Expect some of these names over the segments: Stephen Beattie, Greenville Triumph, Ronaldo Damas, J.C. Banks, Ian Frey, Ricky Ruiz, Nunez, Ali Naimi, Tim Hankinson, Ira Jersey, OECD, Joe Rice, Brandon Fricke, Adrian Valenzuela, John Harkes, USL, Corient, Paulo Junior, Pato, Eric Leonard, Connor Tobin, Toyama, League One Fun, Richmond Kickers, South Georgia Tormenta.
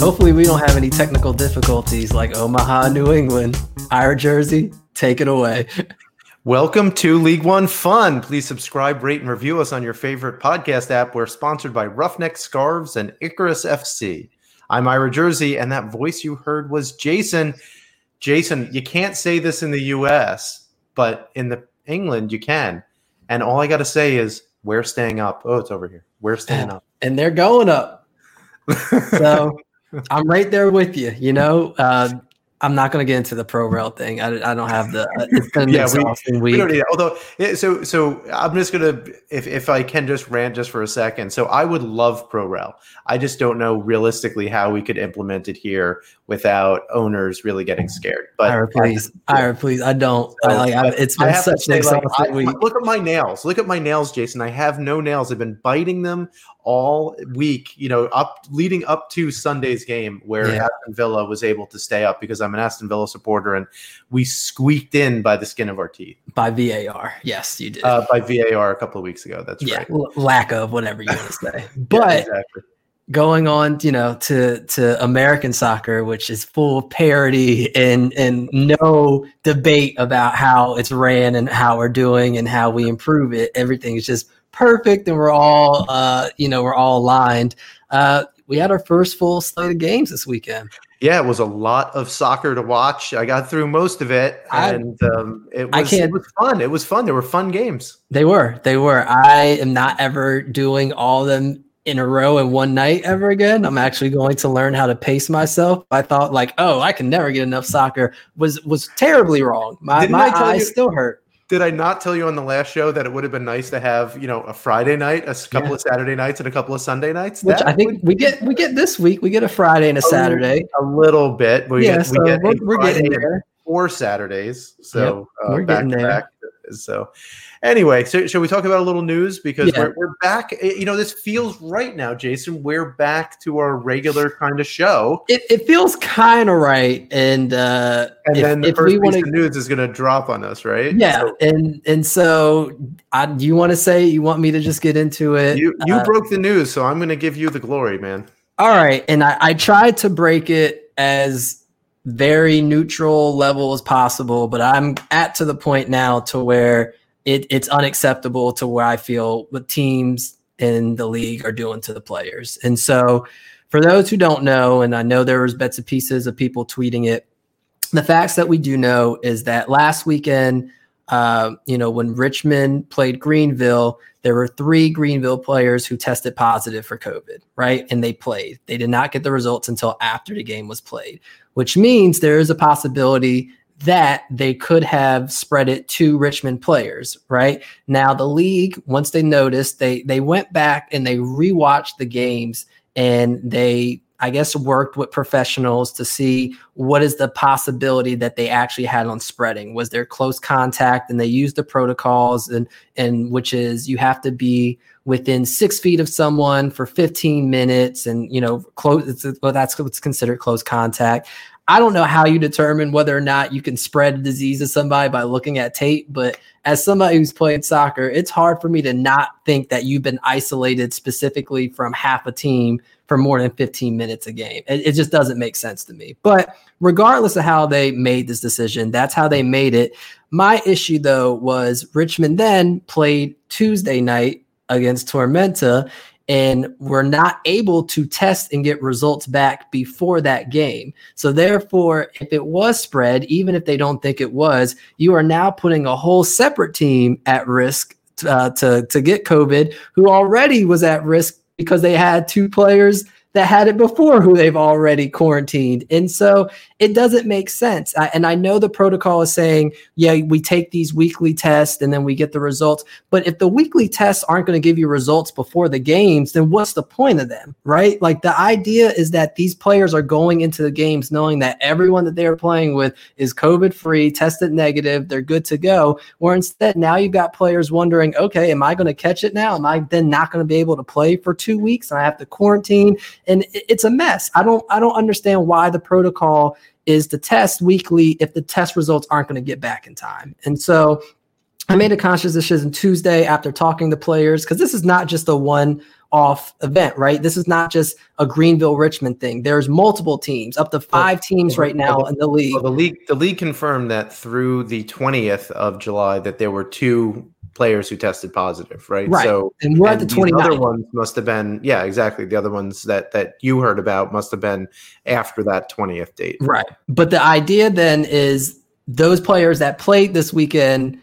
Hopefully we don't have any technical difficulties like Omaha, New England. Ira Jersey, take it away. Welcome to League One Fun. Please subscribe, rate, and review us on your favorite podcast app. We're sponsored by Roughneck Scarves and Icarus FC. I'm Ira Jersey, and that voice you heard was Jason. Jason, you can't say this in the U.S., but in the England you can. And all I got to say is we're staying up. Oh, it's over here. We're staying up. And they're going up. So I'm right there with you, you know. I'm not going to get into the pro rail thing. I don't have the we don't need that. Although, so I'm just going to, if I can just rant just for a second. So I would love pro rail. I just don't know realistically how we could implement it here without owners really getting scared. But Ira, please. I don't. So, it's been such an exhausting week. Look at my nails. Look at my nails, Jason. I have no nails. I've been biting them all week, you know, up leading up to Sunday's game where Aston Villa was able to stay up because I'm an Aston Villa supporter, and we squeaked in by the skin of our teeth. By VAR. Yes, you did. By VAR a couple of weeks ago. That's right. Lack of whatever you want to say. But exactly. Going on, you know, to American soccer, which is full of parody and no debate about how it's ran and how we're doing and how we improve it. Everything is just perfect, and we're all, we're all aligned. We had our first full slate of games this weekend. Yeah, it was a lot of soccer to watch. I got through most of it, and it was fun. It was fun. There were fun games. They were. I am not ever doing all of them in a row in one night ever again. I'm actually going to learn how to pace myself. I thought I can never get enough soccer. Was terribly wrong. My eyes still hurt. Did I not tell you on the last show that it would have been nice to have, you know, a Friday night, a couple of Saturday nights, and a couple of Sunday nights? Which I think we get this week. We get a Friday and a Saturday. A little bit. We're getting there. 4 Saturdays. So yep, we're getting there. Back. So anyway, so shall we talk about a little news? Because we're back. You know, this feels right now, Jason, we're back to our regular kind of show. It feels kind of right. And then the first piece of news is going to drop on us, right? Yeah. So, and so you want to say you want me to just get into it? You broke the news, so I'm going to give you the glory, man. All right. And I tried to break it as very neutral level as possible, but I'm to the point now to where it's unacceptable to where I feel what teams in the league are doing to the players. And so for those who don't know, and I know there was bits and pieces of people tweeting it, the facts that we do know is that last weekend, when Richmond played Greenville, there were 3 Greenville players who tested positive for COVID, right? And they played. They did not get the results until after the game was played, which means there is a possibility that they could have spread it to Richmond players, right? Now, the league, once they noticed, they went back and they rewatched the games, and they worked with professionals to see what is the possibility that they actually had on spreading. Was there close contact? And they used the protocols, and which is you have to be within 6 feet of someone for 15 minutes. And, you know, close. Well, that's what's considered close contact. I don't know how you determine whether or not you can spread a disease to somebody by looking at tape, but as somebody who's played soccer, it's hard for me to not think that you've been isolated specifically from half a team for more than 15 minutes a game. It just doesn't make sense to me. But regardless of how they made this decision, that's how they made it. My issue, though, was Richmond then played Tuesday night against Tormenta, and we're not able to test and get results back before that game. So therefore, if it was spread, even if they don't think it was, you are now putting a whole separate team at risk to get COVID, who already was at risk because they had 2 players that had it before who they've already quarantined. And so it doesn't make sense. And I know the protocol is saying, we take these weekly tests and then we get the results. But if the weekly tests aren't going to give you results before the games, then what's the point of them, right? Like, the idea is that these players are going into the games knowing that everyone that they're playing with is COVID-free, tested negative, they're good to go. Where instead, now you've got players wondering, okay, am I going to catch it now? Am I then not going to be able to play for 2 weeks and I have to quarantine? And it's a mess. I don't understand why the protocol is to test weekly if the test results aren't going to get back in time. And so I made a conscious decision Tuesday after talking to players, because this is not just a one off event, right? This is not just a Greenville Richmond thing. There's multiple teams, up to 5 teams right now in the league. Well, the league confirmed that through the 20th of July that there were 2 players who tested positive, right? Right. So, and we're at the 29th. Other ones must have been, yeah, exactly. The other ones that you heard about must have been after that 20th date. Right. But the idea then is those players that played this weekend,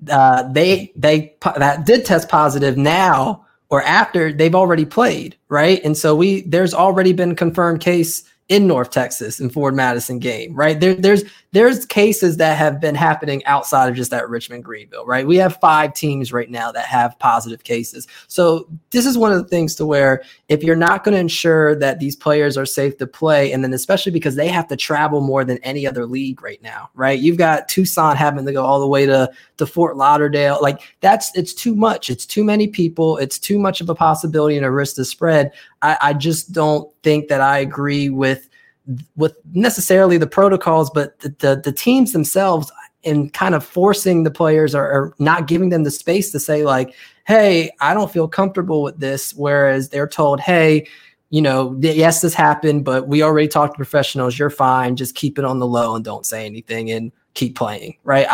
they that did test positive now or after, they've already played, right? And so there's already been confirmed case in North Texas in Forward Madison game, right? There's cases that have been happening outside of just that Richmond Greenville, right? We have 5 teams right now that have positive cases. So this is one of the things to where if you're not going to ensure that these players are safe to play, and then especially because they have to travel more than any other league right now, right? You've got Tucson having to go all the way to Fort Lauderdale. Like it's too much. It's too many people. It's too much of a possibility and a risk to spread. I just don't think that I agree with necessarily the protocols, but the teams themselves and kind of forcing the players or not giving them the space to say like, hey, I don't feel comfortable with this. Whereas they're told, hey, you know, yes, this happened, but we already talked to professionals. You're fine. Just keep it on the low and don't say anything and keep playing. Right.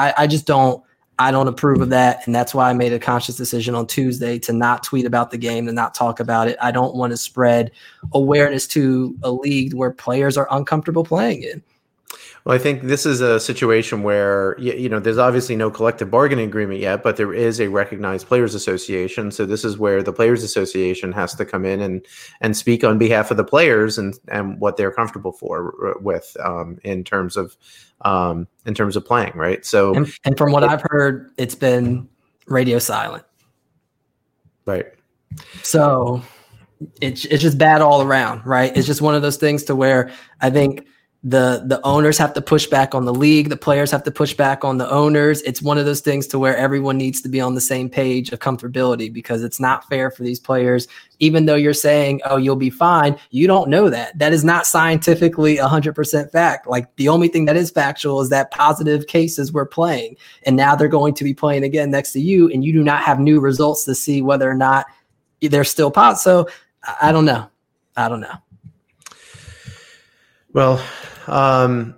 I don't approve of that. And that's why I made a conscious decision on Tuesday to not tweet about the game, to not talk about it. I don't want to spread awareness to a league where players are uncomfortable playing in. Well, I think this is a situation where, you know, there's obviously no collective bargaining agreement yet, but there is a recognized players association. So this is where the players association has to come in and speak on behalf of the players and what they're comfortable with in terms of playing. Right. So and from what I've heard, it's been radio silent. Right. So it's just bad all around. Right. It's just one of those things to where I think the owners have to push back on the league. The players have to push back on the owners. It's one of those things to where everyone needs to be on the same page of comfortability, because it's not fair for these players. Even though you're saying, oh, you'll be fine, you don't know that. That is not scientifically 100% fact. Like the only thing that is factual is that positive cases were playing, and now they're going to be playing again next to you, and you do not have new results to see whether or not they're still positive. So I don't know. Well, on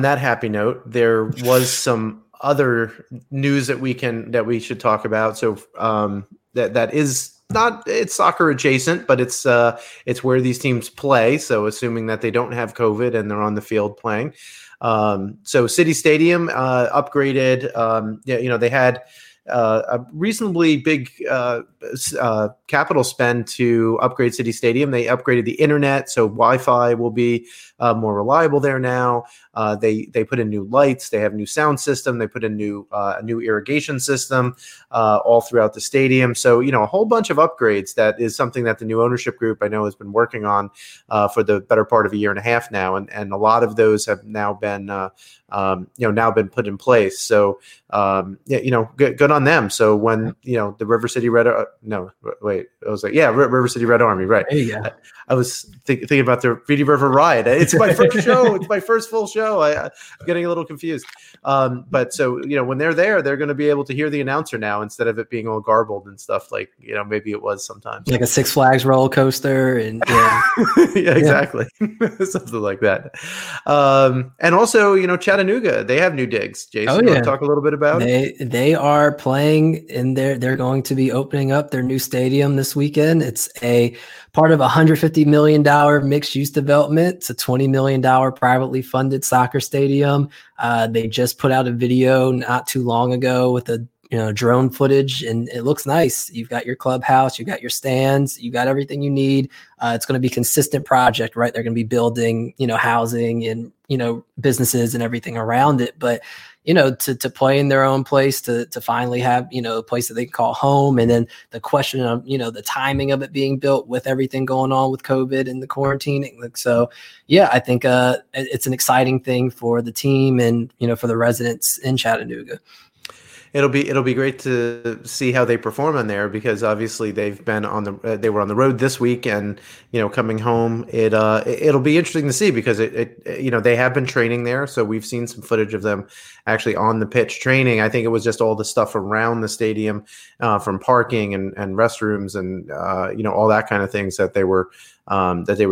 that happy note, there was some other news that we should talk about. So that is not, it's soccer adjacent, but it's where these teams play. So assuming that they don't have COVID and they're on the field playing. So City Stadium upgraded. You know, they had a reasonably big capital spend to upgrade City Stadium. They upgraded the internet, so Wi-Fi will be more reliable there now. They put in new lights. They have a new sound system. They put in a new irrigation system all throughout the stadium. So, you know, a whole bunch of upgrades. That is something that the new ownership group I know has been working on for the better part of a year and a half now, and a lot of those have now been now been put in place. So good on them. So when the River City River City Red Army, right? There you go. I was thinking about the Reedy River Riot. It's my first show. It's my first full show. I'm getting a little confused. But so when they're there, they're going to be able to hear the announcer now instead of it being all garbled and stuff like maybe it was sometimes like a Six Flags roller coaster and yeah, exactly, something like that. And also Chattanooga, they have new digs. Jason, you want to talk a little bit about it? They are playing in there. They're going to be opening up their new stadium this weekend. It's a part of $150 million mixed-use development. It's a $20 million privately funded soccer stadium. They just put out a video not too long ago with a drone footage, and it looks nice. You've got your clubhouse, you've got your stands, you got everything you need. It's going to be a consistent project, right? They're going to be building, housing and, businesses and everything around it. But, to play in their own place, to finally have, a place that they can call home. And then the question of, the timing of it being built with everything going on with COVID and the quarantining. So, yeah, I think it's an exciting thing for the team and, for the residents in Chattanooga. it'll be great to see how they perform on there, because obviously they've been on the they were on the road this week, and coming home it'll be interesting to see, because it they have been training there, so we've seen some footage of them actually on the pitch training. I think it was just all the stuff around the stadium, from parking and restrooms and all that kind of things that they were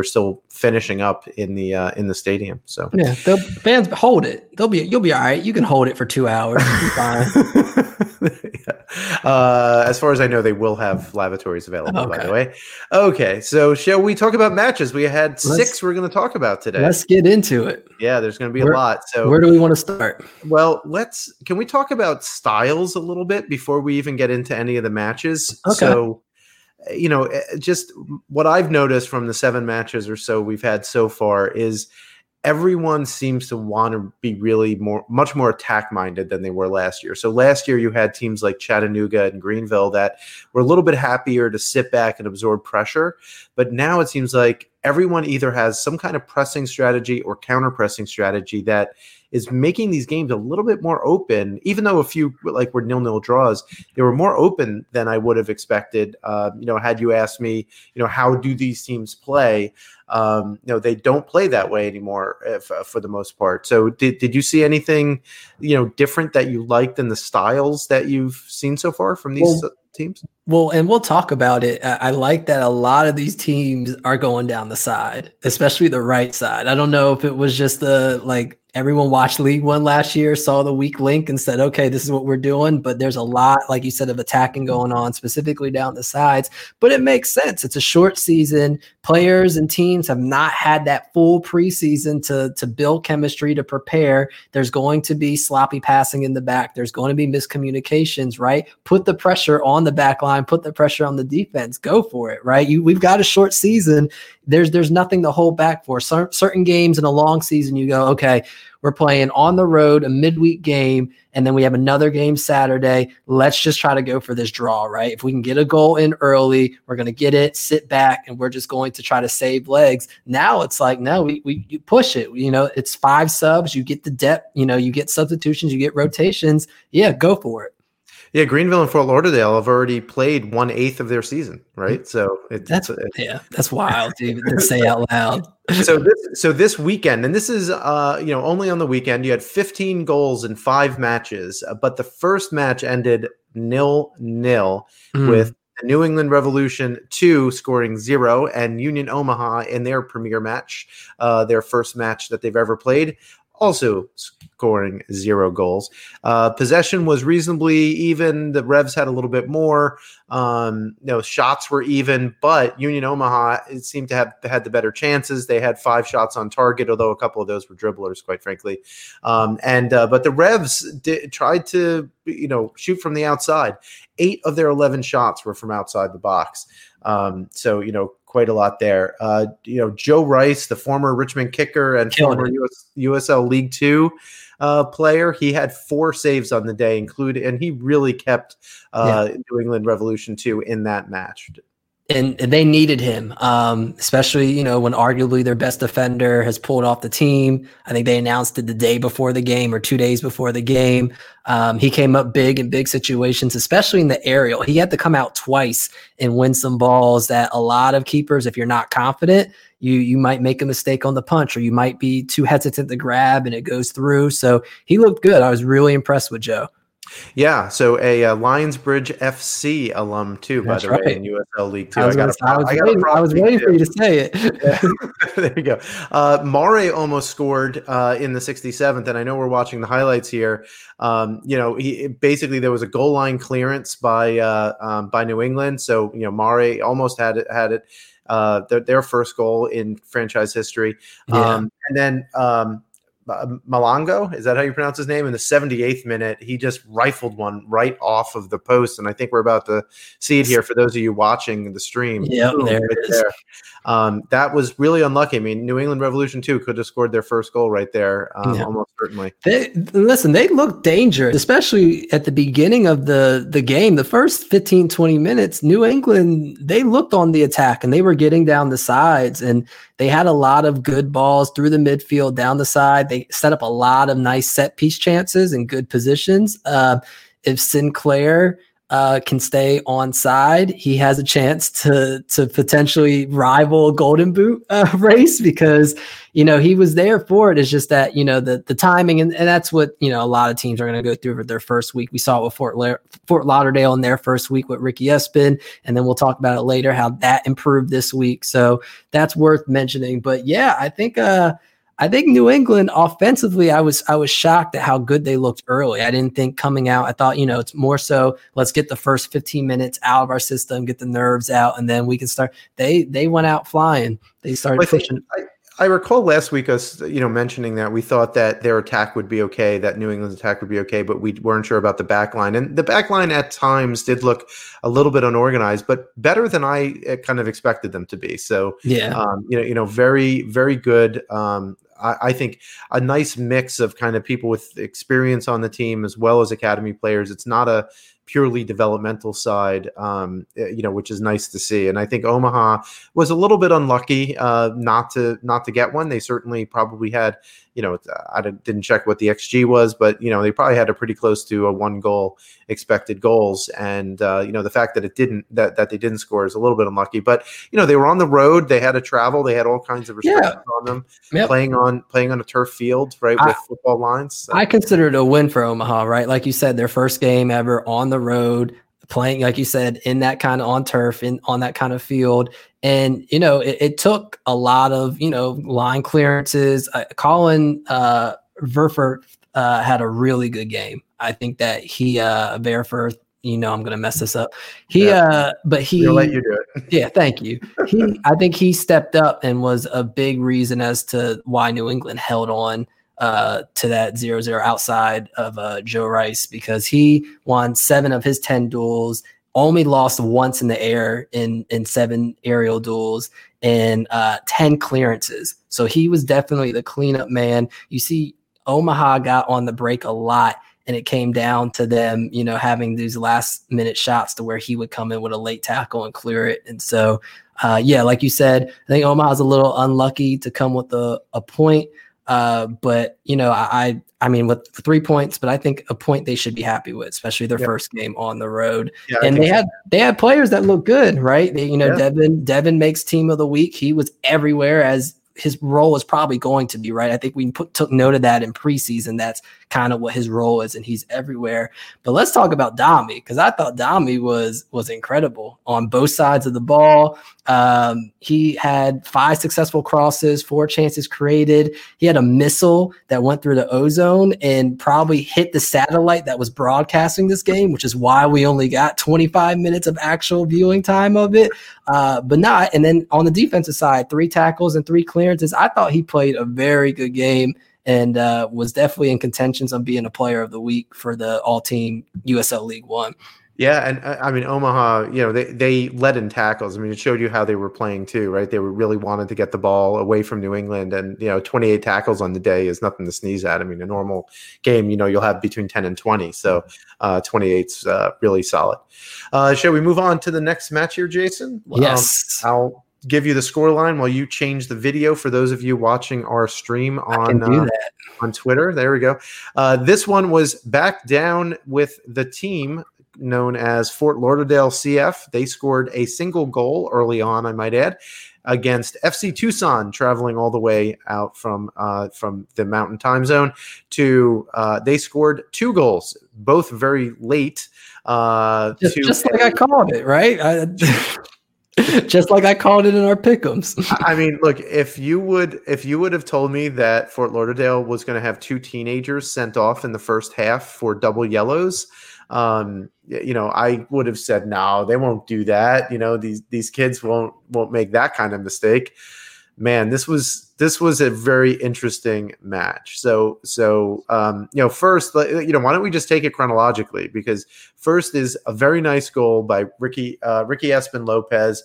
still finishing up in the stadium. So yeah, the fans hold it. You'll be all right. You can hold it for 2 hours. You'll be fine. Yeah. As far as I know, they will have lavatories available, okay. By the way. Okay. So shall we talk about matches? We had six we're going to talk about today. Let's get into it. Yeah. There's going to be a lot. So where do we want to start? Well, can we talk about styles a little bit before we even get into any of the matches? Okay. So, just what I've noticed from the seven matches or so we've had so far is everyone seems to want to be really much more attack minded than they were last year. So last year you had teams like Chattanooga and Greenville that were a little bit happier to sit back and absorb pressure. But now it seems like everyone either has some kind of pressing strategy or counter pressing strategy that is making these games a little bit more open, even though a few were 0-0 draws. They were more open than I would have expected. Had you asked me, how do these teams play? They don't play that way anymore for the most part. So did you see anything, different that you liked in the styles that you've seen so far from these teams? Well, and we'll talk about it. I like that a lot of these teams are going down the side, especially the right side. I don't know if it was just everyone watched League One last year, saw the weak link and said, okay, this is what we're doing. But there's a lot, like you said, of attacking going on, specifically down the sides. But it makes sense. It's a short season. Players and teams have not had that full preseason to build chemistry, to prepare. There's going to be sloppy passing in the back. There's going to be miscommunications, right? Put the pressure on the back line. Put the pressure on the defense. Go for it, right? We've got a short season. There's nothing to hold back for. Certain games in a long season, you go, okay, we're playing on the road, a midweek game, and then we have another game Saturday. Let's just try to go for this draw, right? If we can get a goal in early, we're going to get it, sit back, and we're just going to try to save legs. Now it's no, you push it. It's 5 subs. You get the depth. You get substitutions. You get rotations. Yeah, go for it. Yeah, Greenville and Fort Lauderdale have already played 1/8 of their season, right? So that's wild, David, to say out loud. So this weekend, and this is only on the weekend, you had 15 goals in 5 matches, but the first match ended 0-0 with the New England Revolution 2 scoring 0 and Union Omaha in their premier match, their first match that they've ever played, also scoring 0 goals. Possession was reasonably even. The Revs had a little bit more. Shots were even, but Union Omaha seemed to have had the better chances. They had 5 shots on target, although a couple of those were dribblers, quite frankly. But the Revs tried to shoot from the outside. 8 of their 11 shots were from outside the box. Quite a lot there. Joe Rice, the former Richmond kicker and former USL League Two player, he had 4 saves on the day, and he really kept New England Revolution 2 in that match. And they needed him, especially, when arguably their best defender has pulled off the team. I think they announced it the day before the game or 2 days before the game. He came up big in big situations, especially in the aerial. He had to come out twice and win some balls that a lot of keepers, if you're not confident, you might make a mistake on the punch, or you might be too hesitant to grab and it goes through. So he looked good. I was really impressed with Joe. Yeah, so a Lionsbridge FC alum too, by the way, in USL League Two. I was waiting for you to say it. Yeah. There you go. Mare almost scored in the 67th, and I know we're watching the highlights here. Basically there was a goal line clearance by New England, so Mare almost had it. Their first goal in franchise history, and then. Malongo, is that how you pronounce his name? In the 78th minute, he just rifled one right off of the post, and I think we're about to see it here for those of you watching the stream. Yeah, there it is. There. That was really unlucky. I mean, New England Revolution 2 could have scored their first goal right there, almost certainly. They looked dangerous, especially at the beginning of the game. The first 15, 20 minutes, New England, they looked on the attack, and they were getting down the sides, and they had a lot of good balls through the midfield, down the side. They set up a lot of nice set piece chances and good positions. If Sinclair can stay onside, he has a chance to potentially rival Golden Boot race, because, you know, he was there for it. It's just that, you know, the timing, and that's what, you know, a lot of teams are going to go through for their first week. We saw it with Fort Lauderdale in their first week with Ricky Espin, and then we'll talk about it later, how that improved this week. So that's worth mentioning. But yeah, I think New England offensively, I was shocked at how good they looked early. I didn't think coming out, I thought, you know, it's more so let's get the first 15 minutes out of our system, get the nerves out, and then we can start. They went out flying. They started pushing. I recall last week us, you know, mentioning that we thought that their attack would be okay, that New England's attack would be okay, but we weren't sure about the back line. And the back line at times did look a little bit unorganized, but better than I kind of expected them to be. So, yeah, you know, very, very good. I think a nice mix of kind of people with experience on the team as well as academy players. It's not a purely developmental side, you know, which is nice to see. And I think Omaha was a little bit unlucky not to get one. They certainly probably had, you know, I didn't check what the XG was, but, you know, they probably had a pretty close to a one goal expected goals. And, you know, the fact that that they didn't score is a little bit unlucky. But, you know, they were on the road. They had to travel. They had all kinds of restrictions on them, playing on a turf field, right, with football lines. So. I consider it a win for Omaha, right? Like you said, their first game ever on the road, playing, like you said, in that kind of on turf and on that kind of field. And, you know, it took a lot of, you know, line clearances. Colin Verfurth had a really good game. I think that he, Verfurth, you know, I'm going to mess this up. He'll let you do it. Yeah, thank you. I think he stepped up and was a big reason as to why New England held on to that 0-0 outside of Joe Rice, because he won 7 of his 10 duels, only lost once in the air in 7 aerial duels, and 10 clearances. So he was definitely the cleanup man. You see, Omaha got on the break a lot, and it came down to them, you know, having these last minute shots to where he would come in with a late tackle and clear it. And so, yeah, like you said, I think Omaha's a little unlucky to come with a point. But, you know, I mean, with 3 points, but I think a point they should be happy with, especially their first game on the road. Yeah, and they had players that look good, right? They, you know, Devin makes team of the week. He was everywhere, as his role is probably going to be, right? I think we took note of that in preseason. That's kind of what his role is, and he's everywhere. But let's talk about Dami, because I thought Dami was incredible on both sides of the ball. He had 5 successful crosses, 4 chances created. He had a missile that went through the ozone and probably hit the satellite that was broadcasting this game, which is why we only got 25 minutes of actual viewing time of it. And then on the defensive side, 3 tackles and 3 clearances. I thought he played a very good game and was definitely in contentions on being a player of the week for the all-team USL League One. Yeah, and I mean, Omaha, you know, they led in tackles. I mean, it showed you how they were playing too, right? They really wanted to get the ball away from New England, and, you know, 28 tackles on the day is nothing to sneeze at. I mean, a normal game, you know, you'll have between 10 and 20, so 28's really solid. Shall we move on to the next match here, Jason? Yes. I'll give you the scoreline while you change the video for those of you watching our stream on Twitter. There we go. This one was back down with the team known as Fort Lauderdale CF. They scored a single goal early on, I might add, against FC Tucson, traveling all the way out from the Mountain Time Zone to they scored 2 goals, both very late. Just like I called it, right? Just like I called it in our pick'ems. I mean, look, if you would have told me that Fort Lauderdale was going to have 2 teenagers sent off in the first half for double yellows, you know, I would have said, no, they won't do that. You know, these kids won't make that kind of mistake. Man, this was a very interesting match. So, you know, first, you know, why don't we just take it chronologically? Because first is a very nice goal by Ricky Espin-Lopez.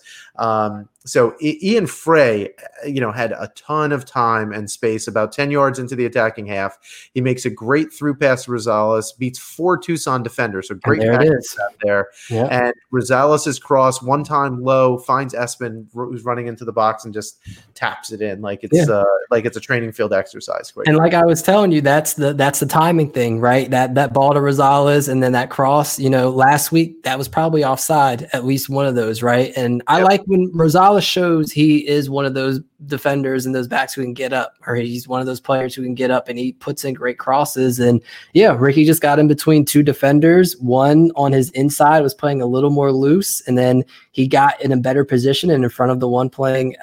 So Ian Frey, you know, had a ton of time and space about 10 yards into the attacking half. He makes a great through pass to Rosales, beats 4 Tucson defenders. So great pass out there. Yeah. And Rosales' cross, one time low, finds Espin, who's running into the box, and just taps it in. Like it's like it's a training field exercise. And like I was telling you, that's the timing thing, right? That ball to Rosales and then that cross, last week, that was probably offside, at least one of those, right? And I like when Rosales shows he is one of those defenders and those backs who can get up, or he's one of those players who can get up, and he puts in great crosses. And Ricky just got in between two defenders. One on his inside was playing a little more loose, and then he got in a better position and in front of the one playing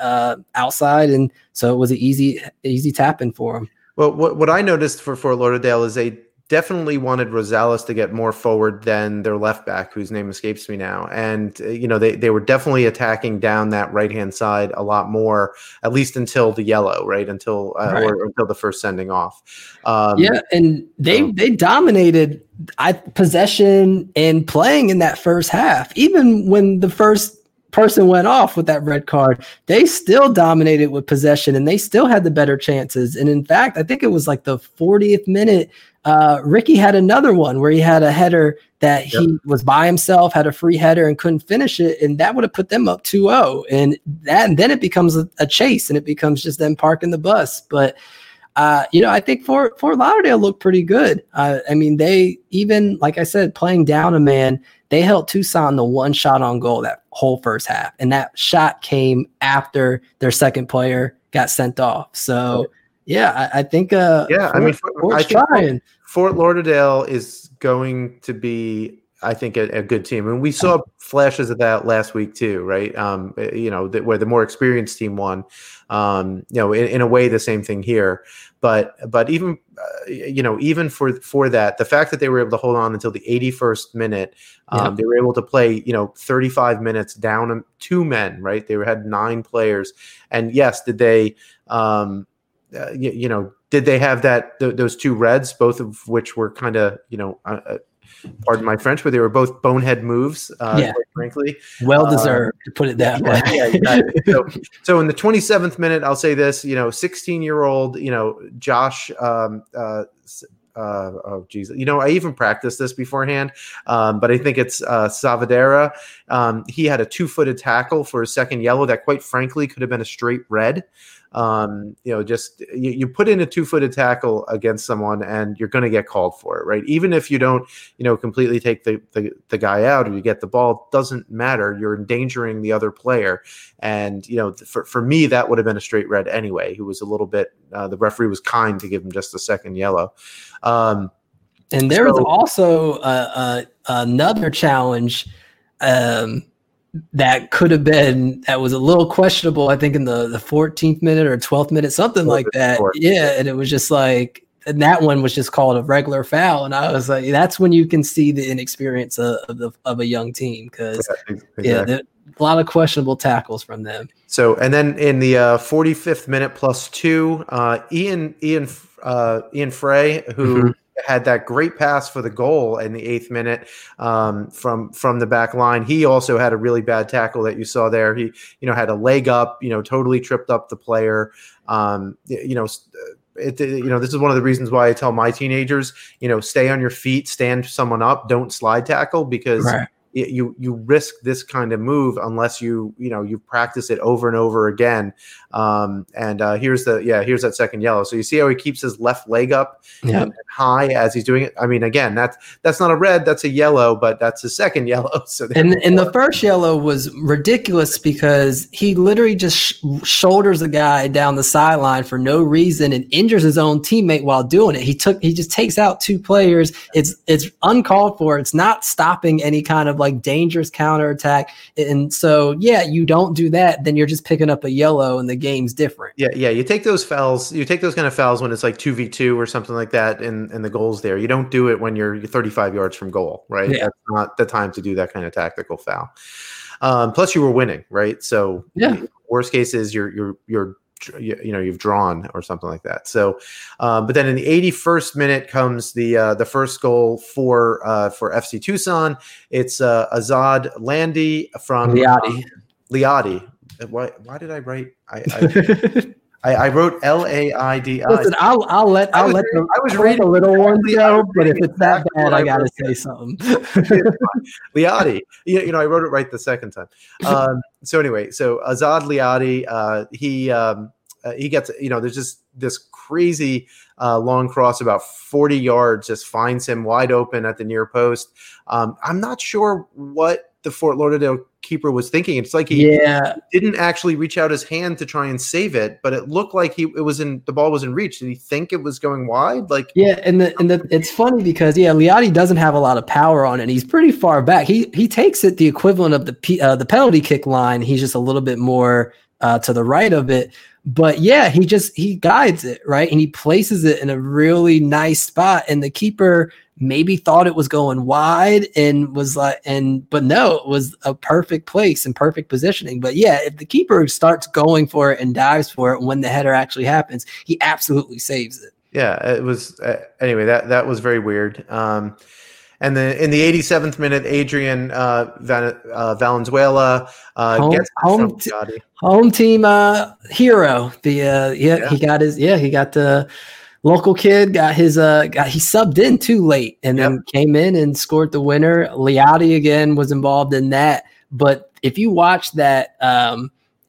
outside, and so it was an easy tap in for him. Well, what I noticed for Fort Lauderdale is they definitely wanted Rosales to get more forward than their left back, whose name escapes me now. And, they were definitely attacking down that right-hand side a lot more, at least until the yellow, right? Until or until the first sending off. And they dominated possession and playing in that first half. Even when the first person went off with that red card, they still dominated with possession, and they still had the better chances. And in fact, I think it was like the 40th minute, Ricky had another one where he had a header that he was by himself, had a free header and couldn't finish it, and that would have put them up 2-0. And then it becomes a chase, and it becomes just them parking the bus. But I think Fort Lauderdale looked pretty good. They even, like I said, playing down a man, they held Tucson to one shot on goal that whole first half. And that shot came after their second player got sent off. So, I think Fort Lauderdale is going to be, I think, a good team. And we saw flashes of that last week too, right? Where the more experienced team won, in a way, the same thing here, but even, even for that, the fact that they were able to hold on until the 81st minute, they were able to play, 35 minutes down two men, right? They had nine players, and yes, did they, did they have that, those two reds, both of which were kind of, pardon my French, but they were both bonehead moves, quite frankly. Well deserved, to put it that way. So in the 27th minute, I'll say this, 16-year-old, Josh, I even practiced this beforehand, but I think it's Savadera. He had a two-footed tackle for a second yellow that quite frankly could have been a straight red. You put in a two-footed tackle against someone and you're going to get called for it, right? Even if you don't, completely take the guy out, or you get the ball, doesn't matter. You're endangering the other player. And, for me, that would have been a straight red anyway. Who was a little bit, the referee was kind to give him just a second yellow. And there was also another challenge, that was a little questionable, I think, in the 14th minute or 12th minute, something like that. Yeah, and it was just like, and that one was just called a regular foul, and I was like, that's when you can see the inexperience of a young team, because a lot of questionable tackles from them. So, and then in the 45th minute plus two, Ian Frey, who had that great pass for the goal in the 8th minute from the back line. He also had a really bad tackle that you saw there. He, had a leg up, totally tripped up the player. This is one of the reasons why I tell my teenagers, stay on your feet, stand someone up, don't slide tackle, because you risk this kind of move unless you practice it over and over again. Here's that second yellow. So you see how he keeps his left leg up and high as he's doing it. I mean, again, that's not a red, that's a yellow, but that's his second yellow. So and the first yellow was ridiculous because he literally just shoulders a guy down the sideline for no reason and injures his own teammate while doing it. He just takes out two players. It's uncalled for. It's not stopping any kind of dangerous counterattack. And so, you don't do that, then you're just picking up a yellow and the game's different. You take those fouls, when it's like 2v2 or something like that, and the goal's there. You don't do it when you're 35 yards from goal, right? Yeah. That's not the time to do that kind of tactical foul. Plus you were winning, right? So worst case is you've drawn or something like that. So, but then in the 81st minute comes the first goal for FC Tucson. It's Azad Liadi from Liadi. Why did I write? I wrote L-A-I-D-I. Listen, I'll let the little one go, but if it's that bad, I gotta say something. Liadi, I wrote it right the second time. So anyway, Azad Liadi, he he gets, you know, there's just this crazy long cross about 40 yards, just finds him wide open at the near post. I'm not sure what the Fort Lauderdale keeper was thinking. It's like he didn't actually reach out his hand to try and save it, but it looked like the ball was in reach. Did he think it was going wide? It's funny because Liadi doesn't have a lot of power on it. He's pretty far back. He takes it the equivalent of the penalty kick line. He's just a little bit more to the right of it, but he guides it right and he places it in a really nice spot, and the keeper maybe thought it was going wide and was like, but no, it was a perfect place and perfect positioning. But if the keeper starts going for it and dives for it when the header actually happens, he absolutely saves it. It was anyway, that was very weird. And then in the 87th minute, Adrian Valenzuela gets home team hero. He got the local kid. He subbed in too late and then came in and scored the winner. Liadi again was involved in that. But if you watch that,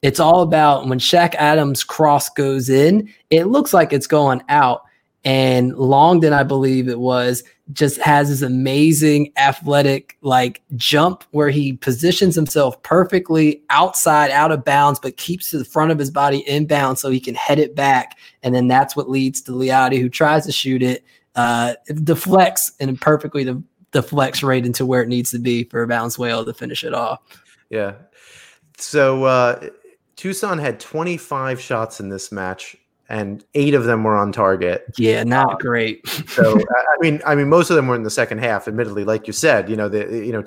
it's all about when Shaq Adams' cross goes in. It looks like it's going out. And Longden, I believe it was, just has this amazing athletic jump where he positions himself perfectly outside, out of bounds, but keeps the front of his body in bounds so he can head it back. And then that's what leads to Liadi, who tries to shoot it, deflects, and perfectly deflects right into where it needs to be for Valenzuela to finish it off. Yeah. So Tucson had 25 shots in this match, and 8 of them were on target. Yeah, not great. So I mean, most of them were in the second half. Admittedly, like you said,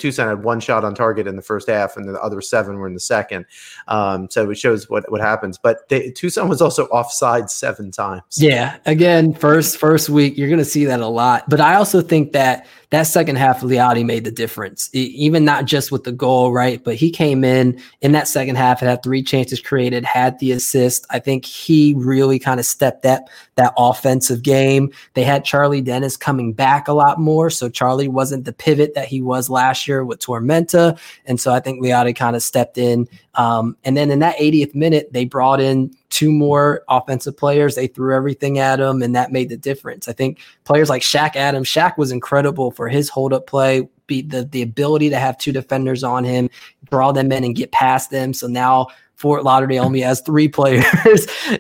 Tucson had 1 shot on target in the first half, and the other 7 were in the second. So it shows what happens. But Tucson was also offside 7 times. Yeah, again, first week you're going to see that a lot. But I also think that second half, Liadi made the difference. Even not just with the goal, right? But he came in that second half and had 3 chances created, had the assist. I think he really kind of stepped up that offensive game. They had Charlie Dennis coming back a lot more. So Charlie wasn't the pivot that he was last year with Tormenta. And so I think Liadi kind of stepped in. And then in that 80th minute, they brought in 2 more offensive players. They threw everything at him, and that made the difference. I think players like Shaq Adams. Shaq was incredible for his hold-up play, the ability to have 2 defenders on him, draw them in, and get past them. So now Fort Lauderdale only has 3 players,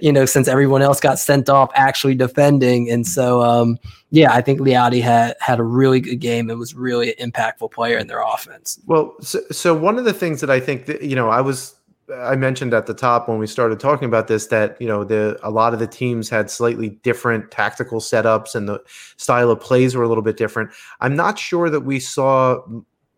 since everyone else got sent off actually defending. And so, I think Liadi had a really good game and was really an impactful player in their offense. Well, so one of the things that I think that, I mentioned at the top when we started talking about this that a lot of the teams had slightly different tactical setups and the style of plays were a little bit different. I'm not sure that we saw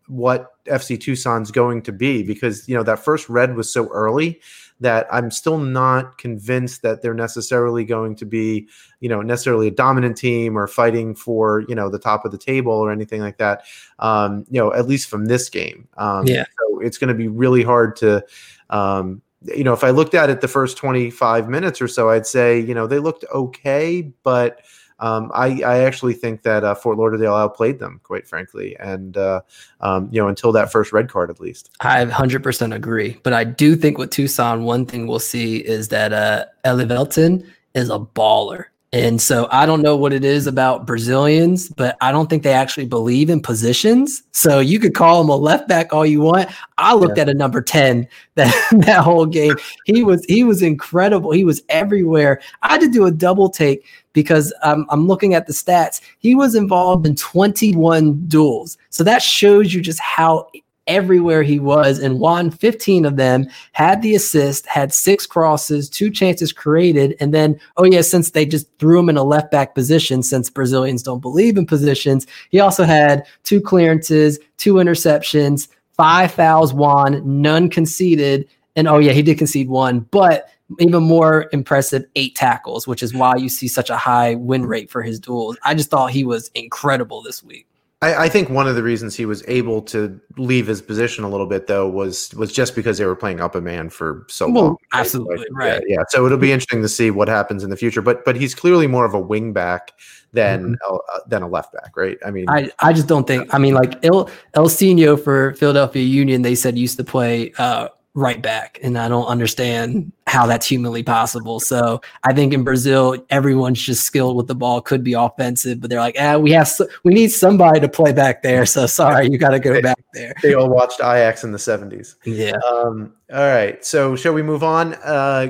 what FC Tucson's going to be because that first red was so early that I'm still not convinced that they're necessarily going to be necessarily a dominant team or fighting for the top of the table or anything like that. At least from this game, So it's going to be really hard to. If I looked at it the first 25 minutes or so, I'd say, they looked okay, but I actually think that Fort Lauderdale outplayed them, quite frankly. And, until that first red card, at least. I 100% agree. But I do think with Tucson, one thing we'll see is that Eli Velton is a baller. And so I don't know what it is about Brazilians, but I don't think they actually believe in positions. So you could call him a left back all you want. I looked at a number 10 that whole game. He was incredible. He was everywhere. I had to do a double take because I'm looking at the stats. He was involved in 21 duels. So that shows you just how everywhere he was, and won 15 of them, had the assist, had 6 crosses, 2 chances created, and then, since they just threw him in a left-back position, since Brazilians don't believe in positions, he also had 2 clearances, 2 interceptions, 5 fouls won, none conceded, and he did concede 1, but even more impressive, 8 tackles, which is why you see such a high win rate for his duels. I just thought he was incredible this week. I think one of the reasons he was able to leave his position a little bit, though, was just because they were playing up a man for so long. Absolutely, right. Yeah, so it'll be interesting to see what happens in the future. But he's clearly more of a wing back than a left back, right? I mean, I just don't think. I mean, like El Senio for Philadelphia Union, they said used to play right back. And I don't understand how that's humanly possible. So I think in Brazil, everyone's just skilled with the ball, could be offensive, but they're like, we need somebody to play back there. So sorry, you got to go back there. They all watched Ajax in the 70s. Yeah. All right. So shall we move on?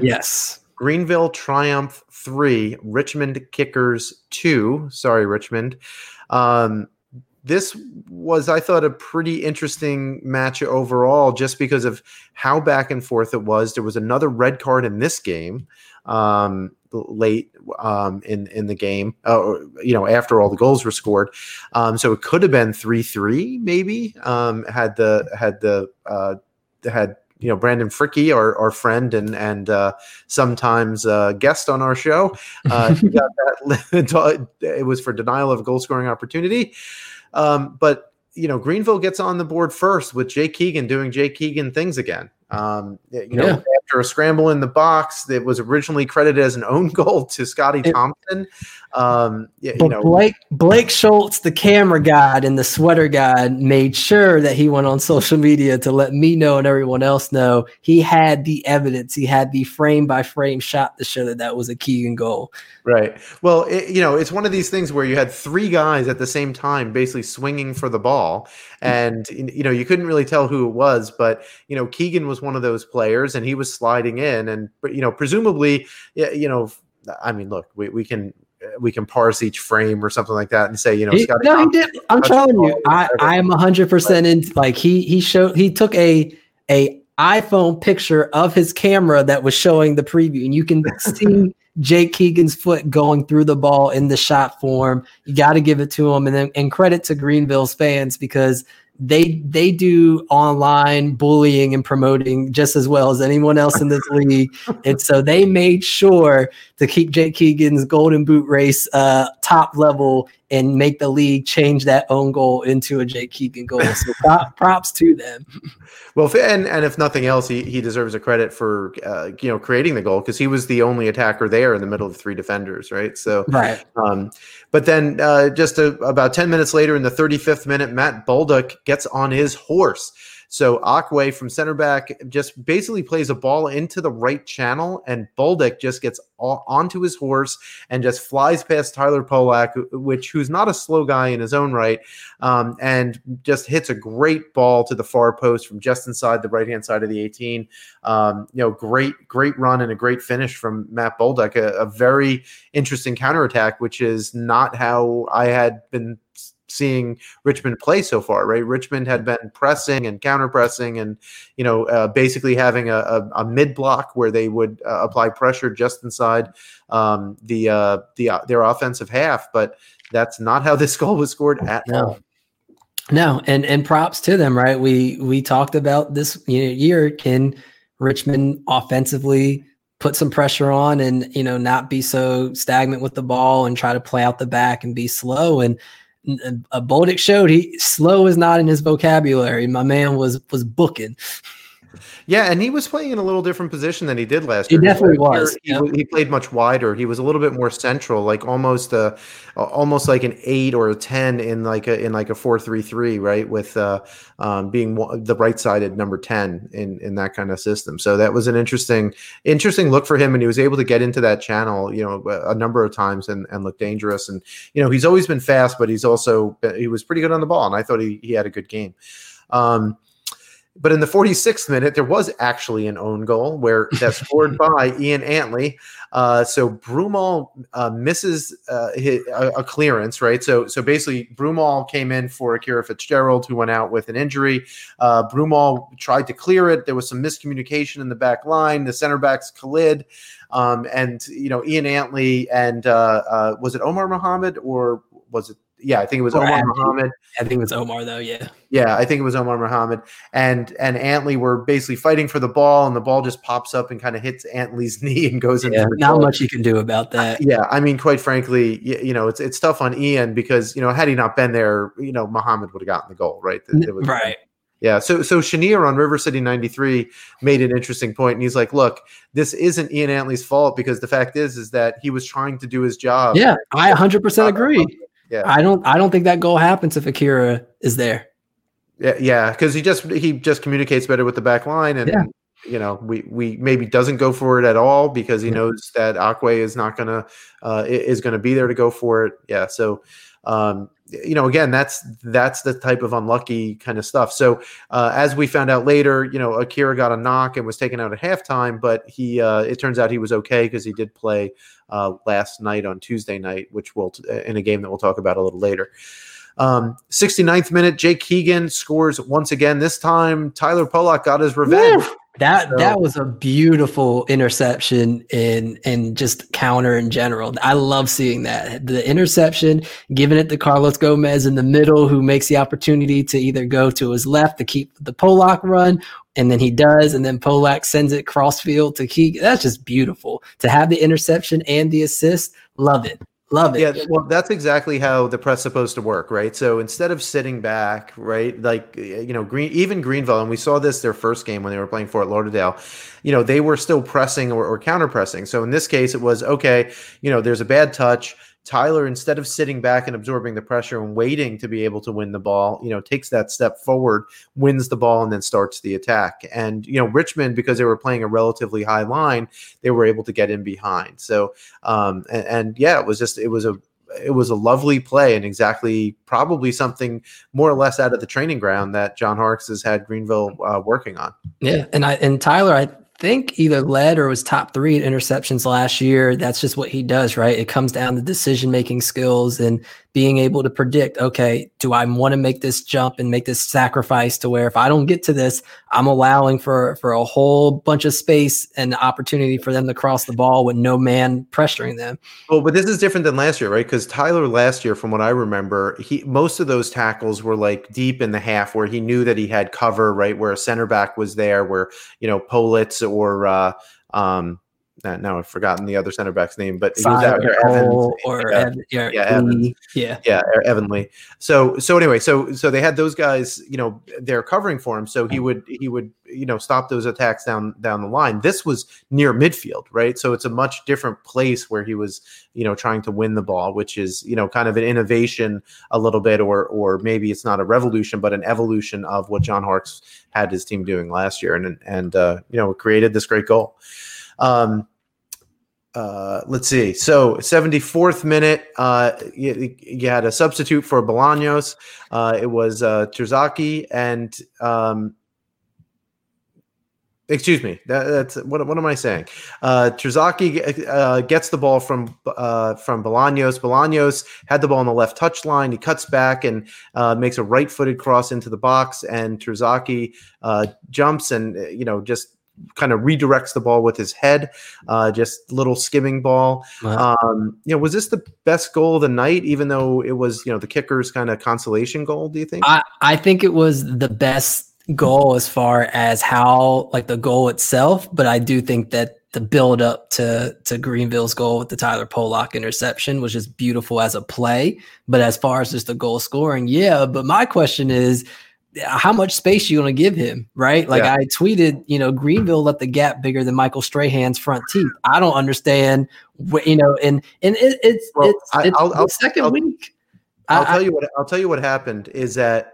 Yes. Greenville Triumph 3, Richmond Kickers 2. Sorry, Richmond. This was, I thought, a pretty interesting match overall just because of how back and forth it was. There was another red card in this game late in the game, after all the goals were scored. So it could have been 3-3 maybe had Brandon Fricke, our friend and sometimes guest on our show. It was for denial of goal scoring opportunity. But Greenville gets on the board first with Jake Keegan doing Jake Keegan things again. After a scramble in the box that was originally credited as an own goal to Scotty Thompson. Blake Schultz, the camera guy and the sweater guy, made sure that he went on social media to let me know and everyone else know he had the evidence. He had the frame by frame shot to show that was a Keegan goal. Right. Well, it's one of these things where you had three guys at the same time basically swinging for the ball, and you couldn't really tell who it was, but Keegan was one of those players, and he was sliding in, and presumably, I mean, look, we can parse each frame or something like that and say, Scotty. No, he did. I'm telling you, I am 100% in. Like he took a iPhone picture of his camera that was showing the preview, and you can see Jake Keegan's foot going through the ball in the shot form. You got to give it to him, and credit to Greenville's fans because they do online bullying and promoting just as well as anyone else in this league. And so they made sure to keep Jake Keegan's golden boot race top level and make the league change that own goal into a Jake Keegan goal. So props to them. Well, and if nothing else, he deserves a credit for creating the goal because he was the only attacker there in the middle of three defenders, right? So, right. But then about 10 minutes later in the 35th minute, Matt Bolduc gets on his horse. So Akwe from center back just basically plays a ball into the right channel, and Bolduc just gets onto his horse and just flies past Tyler Polak, who's not a slow guy in his own right, and just hits a great ball to the far post from just inside the right-hand side of the 18. Great run and a great finish from Matt Bolduc, a very interesting counterattack, which is not how I had been seeing Richmond play so far, right? Richmond had been pressing and counter-pressing and, basically having a mid-block where they would apply pressure just inside their offensive half, but that's not how this goal was scored at all. No, and props to them, right? We talked about this year, can Richmond offensively put some pressure on and, not be so stagnant with the ball and try to play out the back and be slow, and Bolduc showed slow is not in his vocabulary. My man was booking. Yeah, and he was playing in a little different position than he did last year. He definitely was. He played much wider. He was a little bit more central, like almost like an 8 or a 10 in like a 4-3-3, right? With being the right-sided number 10 in that kind of system. So that was an interesting look for him, and he was able to get into that channel, a number of times and look dangerous. And he's always been fast, but he was pretty good on the ball, and I thought he had a good game. But in the 46th minute, there was actually an own goal that's scored by Ian Antley. So Brumall misses a clearance, right? So basically Brumall came in for Akira Fitzgerald, who went out with an injury. Brumall tried to clear it. There was some miscommunication in the back line. The center backs collided. Ian Antley and was it Omar Muhammad or was it? Yeah, I think it was Omar Muhammad. I think it was Omar, though, yeah. Yeah, I think it was Omar Muhammad. And Antley were basically fighting for the ball, and the ball just pops up and kind of hits Antley's knee and goes into the goal. Not much you can do about that. Yeah, I mean, quite frankly, it's tough on Ian because, had he not been there, Muhammad would have gotten the goal, right? Right. Yeah, so Chenier on River City 93 made an interesting point, and he's like, look, this isn't Ian Antley's fault because the fact is that he was trying to do his job. Yeah, I 100% agree. Yeah. I don't think that goal happens if Akira is there. Yeah, because he just communicates better with the back line, and you know, we maybe doesn't go for it at all because he knows that Akwe is not going to is going to be there to go for it. Yeah. So, you know, again, that's the type of unlucky kind of stuff. So as we found out later, you know, Akira got a knock and was taken out at halftime, but he it turns out he was okay because he did play last night on Tuesday night, which will in a game that we'll talk about a little later. 69th minute, Jake Keegan scores once again. This time, Tyler Polak got his revenge. Woo! That was a beautiful interception and just counter in general. I love seeing that. The interception, giving it to Carlos Gomez in the middle, who makes the opportunity to either go to his left to keep the Polak run, and then he does, and then Polak sends it crossfield to Keegan. That's just beautiful. To have the interception and the assist, love it. Love it. Yeah, well, that's exactly how the press is supposed to work, right? So instead of sitting back, right, like, you know, Greenville, and we saw this their first game when they were playing Fort Lauderdale, you know, they were still pressing or counter-pressing. So in this case, it was, okay, you know, there's a bad touch. Tyler, instead of sitting back and absorbing the pressure and waiting to be able to win the ball, you know, takes that step forward, wins the ball, and then starts the attack. And, you know, Richmond, because they were playing a relatively high line, they were able to get in behind. So, yeah, it was just, it was a lovely play and exactly probably something more or less out of the training ground that John Harkes has had Greenville working on. Yeah. And Tyler, I think either led or was top three at interceptions last year. That's just what he does, right? It comes down to decision-making skills and being able to predict, okay, do I want to make this jump and make this sacrifice to where if I don't get to this, I'm allowing for a whole bunch of space and opportunity for them to cross the ball with no man pressuring them. Well, but this is different than last year, right? Because Tyler last year, from what I remember, most of those tackles were like deep in the half where he knew that he had cover, right? Where a center back was there, where, you know, Politz or now I've forgotten the other center back's name, but he was out here, Evans, or Evan Lee. So anyway, so they had those guys, you know, they're covering for him, so he would you know, stop those attacks down the line. This was near midfield, right? So it's a much different place where he was, you know, trying to win the ball, which is, you know, kind of an innovation a little bit, or maybe it's not a revolution, but an evolution of what John Harkes had his team doing last year, and you know, created this great goal. Let's see. So 74th minute, you had a substitute for Bolaños. It was Terzaki and excuse me. That's what am I saying? Terzaki gets the ball from Bolaños. Bolaños had the ball on the left touchline. He cuts back and makes a right-footed cross into the box, and Terzaki jumps and, you know, just kind of redirects the ball with his head, just little skimming ball. Wow. You know, was this the best goal of the night, even though it was, you know, the kicker's kind of consolation goal, do you think? I think it was the best goal as far as how, like, the goal itself, but I do think that the build up to Greenville's goal with the Tyler Polak interception was just beautiful as a play. But as far as just the goal scoring, yeah. But my question is, how much space you going to give him, right? Like, yeah. I tweeted, you know, Greenville let the gap bigger than Michael Strahan's front teeth. I don't understand what, you know, and it's the second week. I'll tell you what happened is that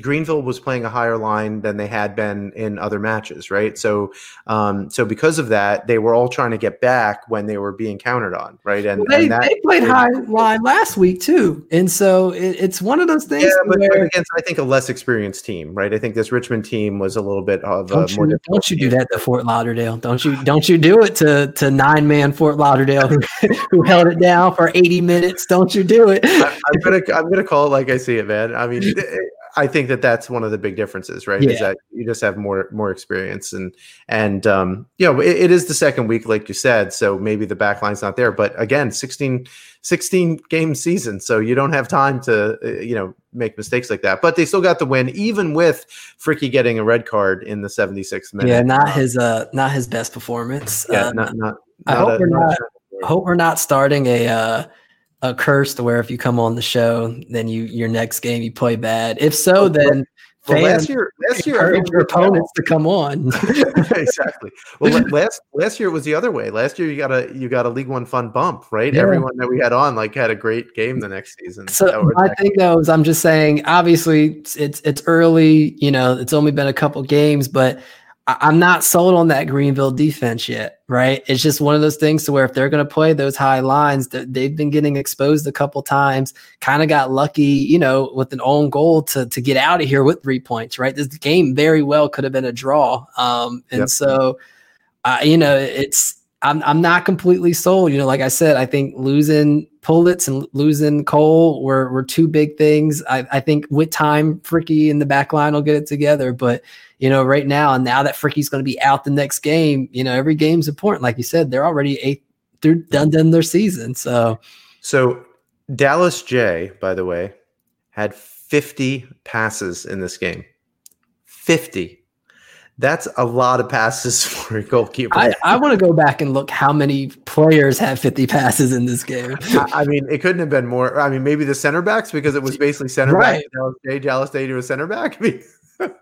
Greenville was playing a higher line than they had been in other matches, right? So, so because of that, they were all trying to get back when they were being countered on, right? And, they played high line last week too, and so it's one of those things. Yeah, but where, against, I think, a less experienced team, right? I think this Richmond team was a little bit of Don't you do that to Fort Lauderdale? Don't you do it to 9-man Fort Lauderdale who held it down for 80 minutes? Don't you do it? I'm gonna call it like I see it, man. I mean, I think that's one of the big differences, right? Yeah. Is that you just have more experience, and you know, it is the second week, like you said. So maybe the back line's not there, but again, 16 game season, so you don't have time to you know, make mistakes like that. But they still got the win, even with Fricky getting a red card in the 76th minute. Yeah, not his best performance. Yeah, I hope we're not starting a curse to where if you come on the show, then your next game you play bad. If so, then last year encourage your opponents to come on. Exactly. Well, last year it was the other way. Last year you got a League One Fun bump, right? Yeah. Everyone that we had on like had a great game the next season. So my thing though is, I'm just saying, obviously it's early. You know, it's only been a couple games, but I'm not sold on that Greenville defense yet, right? It's just one of those things to where if they're going to play those high lines, they've been getting exposed a couple times, kind of got lucky, you know, with an own goal to get out of here with 3 points, right? This game very well could have been a draw. I'm not completely sold. You know, like I said, I think losing Pulitz and losing Cole were two big things. I think with time, Fricky in the back line will get it together, but you know, right now, and now that Fricky's going to be out the next game, you know, every game's important. Like you said, they're already done their season. So Dallas J, by the way, had 50 passes in this game. 50. That's a lot of passes for a goalkeeper. I want to go back and look how many players have 50 passes in this game. I mean, it couldn't have been more. I mean, maybe the center backs, because it was basically center back. Dallas J was center back. I mean,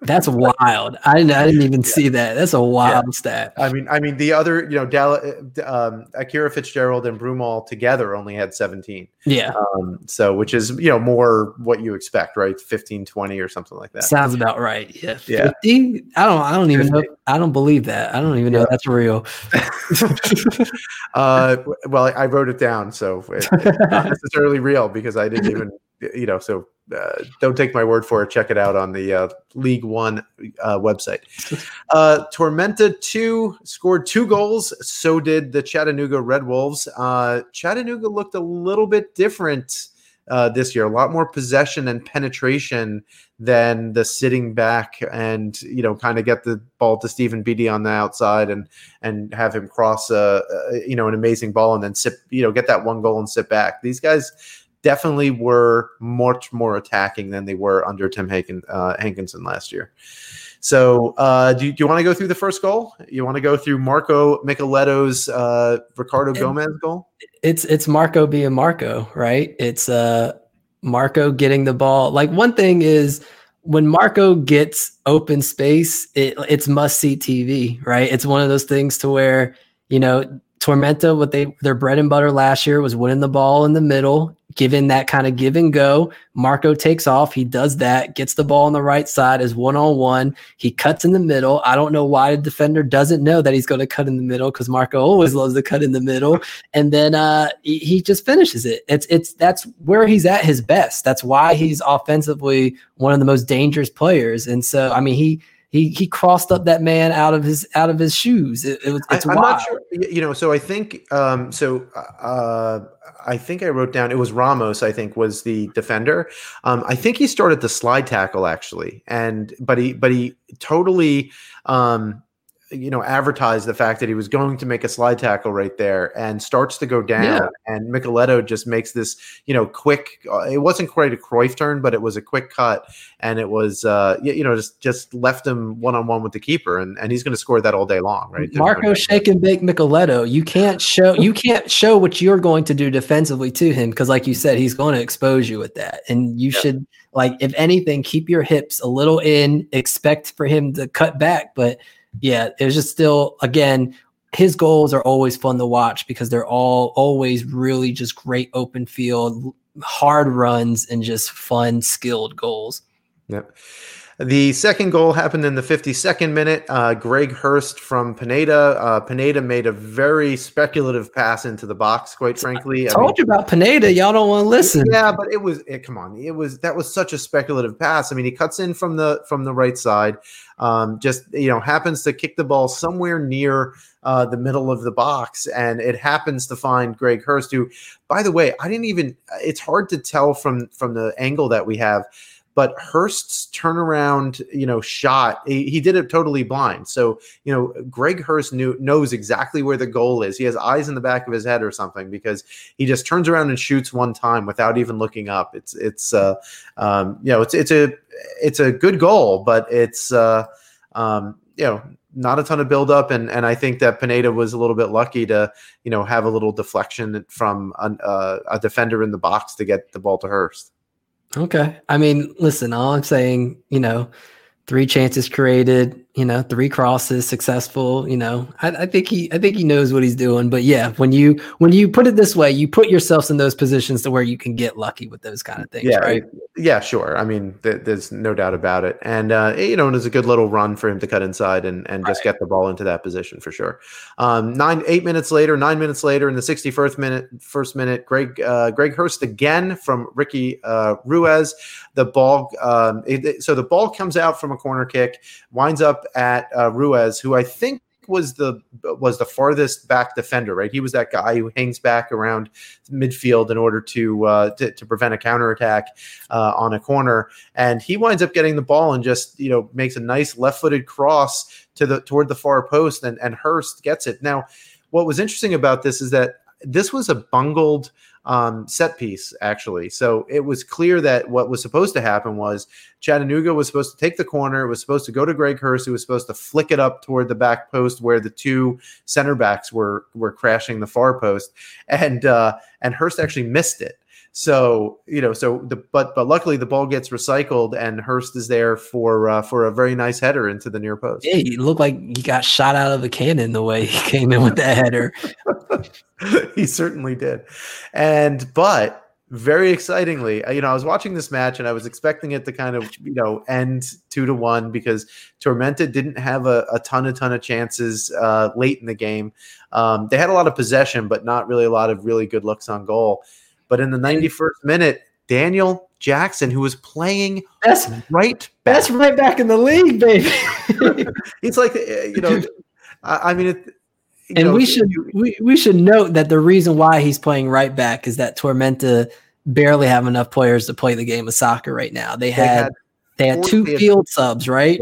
that's wild. I didn't even see that. That's a wild stat. I mean, the other, you know, Akira Fitzgerald and Brumall together only had 17. Yeah. So, which is, you know, more what you expect, right? 15, 20 or something like that. Sounds about right. Yeah. 50? I don't even know. I don't believe that. I don't even know that's real. Well, I wrote it down, so it's not necessarily real because I didn't even, you know, so. Don't take my word for it. Check it out on the League One website. Tormenta 2 scored 2 goals. So did the Chattanooga Red Wolves. Chattanooga looked a little bit different this year. A lot more possession and penetration than the sitting back and, you know, kind of get the ball to Stephen Beattie on the outside and have him cross, you know, an amazing ball and then sit, you know, get that one goal and sit back. These guys definitely were much more attacking than they were under Tim Hankinson last year. So do you want to go through the first goal? You want to go through Marco Micheletto's Ricardo Gomez goal? It's Marco being Marco, right? It's Marco getting the ball. Like, one thing is, when Marco gets open space, it's must-see TV, right? It's one of those things to where, you know, Tormenta, their bread and butter last year was winning the ball in the middle, given that kind of give and go. Marco takes off. He does that, gets the ball on the right side, is one-on-one. He cuts in the middle. I don't know why the defender doesn't know that he's going to cut in the middle, because Marco always loves to cut in the middle. And then he just finishes it. That's where he's at his best. That's why he's offensively one of the most dangerous players. And so, I mean, He crossed up that man out of his shoes. It's wild. I'm not sure, you know. So I think I think I wrote down it was Ramos, I think, was the defender. I think he started the slide tackle actually, but he totally you know, advertised the fact that he was going to make a slide tackle right there and starts to go down. Yeah. And Micheletto just makes this, you know, quick, it wasn't quite a Cruyff turn, but it was a quick cut. And it was, you know, just left him one-on-one with the keeper, and he's going to score that all day long, right? Marco shake and bake Micheletto. You can't show what you're going to do defensively to him. 'Cause like you said, he's going to expose you with that. And you should, like, if anything, keep your hips a little in, expect for him to cut back. But yeah, it was just still, again, his goals are always fun to watch because they're all always really just great open field, hard runs, and just fun, skilled goals. Yep. The second goal happened in the 52nd minute. Greg Hurst from Pineda. Pineda made a very speculative pass into the box, quite frankly. I told you about Pineda. Y'all don't want to listen. Yeah, but that was such a speculative pass. I mean, he cuts in from the right side, just, you know, happens to kick the ball somewhere near the middle of the box, and it happens to find Greg Hurst, who, by the way, it's hard to tell from the angle that we have, but Hurst's turnaround, you know, shot, he did it totally blind. So, you know, Greg Hurst knows exactly where the goal is. He has eyes in the back of his head or something, because he just turns around and shoots one time without even looking up. You know, it's a good goal, but it's, you know, not a ton of buildup, and I think that Pineda was a little bit lucky to, you know, have a little deflection from a defender in the box to get the ball to Hurst. Okay. I mean, listen, all I'm saying, you know, 3 chances created, you know, three crosses, successful. You know, I think he knows what he's doing. But yeah, when you put it this way, you put yourselves in those positions to where you can get lucky with those kind of things. Yeah, right? Yeah, sure. I mean, there's no doubt about it. And you know, it was a good little run for him to cut inside and just get the ball into that position for sure. 9 minutes later, in the 61st minute, Greg Hurst again from Ricky Ruiz. The ball, so the ball comes out from a corner kick, winds up at Ruiz, who I think was the farthest back defender, right? He was that guy who hangs back around midfield in order to prevent a counterattack on a corner. And he winds up getting the ball and just, you know, makes a nice left-footed cross toward the far post, and Hurst gets it. Now, what was interesting about this is that this was a bungled set piece, actually. So it was clear that what was supposed to happen was Chattanooga was supposed to take the corner. It was supposed to go to Greg Hurst, who was supposed to flick it up toward the back post where the two center backs were crashing the far post, and Hurst actually missed it. So, you know, but luckily the ball gets recycled and Hurst is there for a very nice header into the near post. Yeah, he looked like he got shot out of a cannon the way he came in with that header. He certainly did. But very excitingly, you know, I was watching this match and I was expecting it to kind of, you know, end 2-1 because Tormenta didn't have a ton of chances late in the game. They had a lot of possession, but not really a lot of really good looks on goal. But in the 91st minute, Daniel Jackson, who was playing best right back in the league, baby. It's like, you know, I mean, we should note that the reason why he's playing right back is that Tormenta barely have enough players to play the game of soccer right now. They had two field subs, right?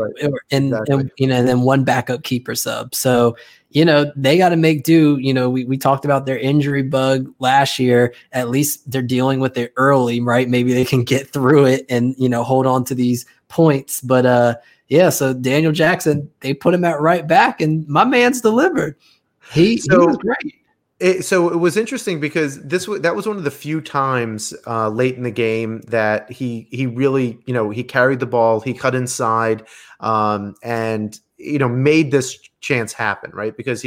And you know, and then one backup keeper sub. So, you know, they got to make do. You know, we talked about their injury bug last year. At least they're dealing with it early, right? Maybe they can get through it and, you know, hold on to these points. But yeah, so Daniel Jackson, they put him at right back, and my man's delivered. He was great. So it was interesting because that was one of the few times late in the game that he really, you know, he carried the ball, he cut inside, and, you know, made this chance happen, right? Because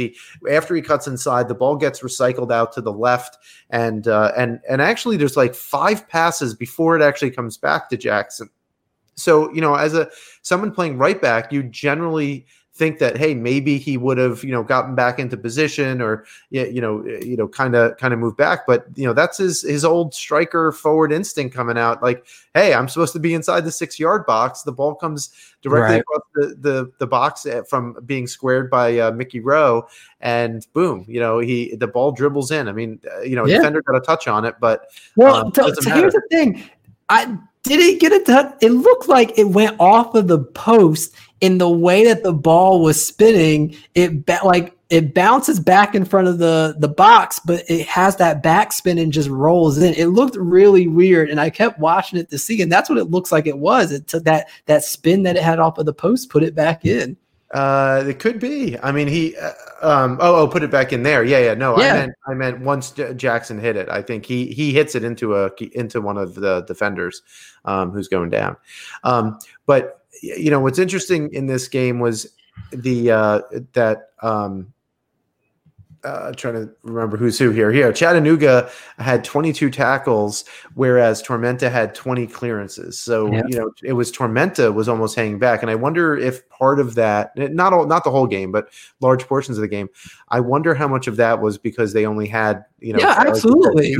after he cuts inside, the ball gets recycled out to the left, and actually there's like 5 passes before it actually comes back to Jackson. So, you know, as someone playing right back, you generally think that, hey, maybe he would have, you know, gotten back into position or, you know, kind of moved back. But, you know, that's his old striker forward instinct coming out. Like, hey, I'm supposed to be inside the 6-yard box. The ball comes directly across the box from being squared by Mickey Rowe, and boom, you know, the ball dribbles in. I mean, you know, defender got a touch on it, but here's the thing. Did it get a touch? It looked like it went off of the post. In the way that the ball was spinning, it bounces back in front of the box, but it has that backspin and just rolls in. It looked really weird, and I kept watching it to see, and that's what it looks like it was. It took that spin that it had off of the post, put it back in. It could be. I mean, he put it back in there. Yeah. No, yeah. I meant once Jackson hit it, I think he hits it into one of the defenders who's going down. But you know, what's interesting in this game was trying to remember who's who here. Here, Chattanooga had 22 tackles, whereas Tormenta had 20 clearances. So, you know, it was Tormenta was almost hanging back. And I wonder if part of that, not the whole game, but large portions of the game, I wonder how much of that was because they only had, you know. Yeah, absolutely.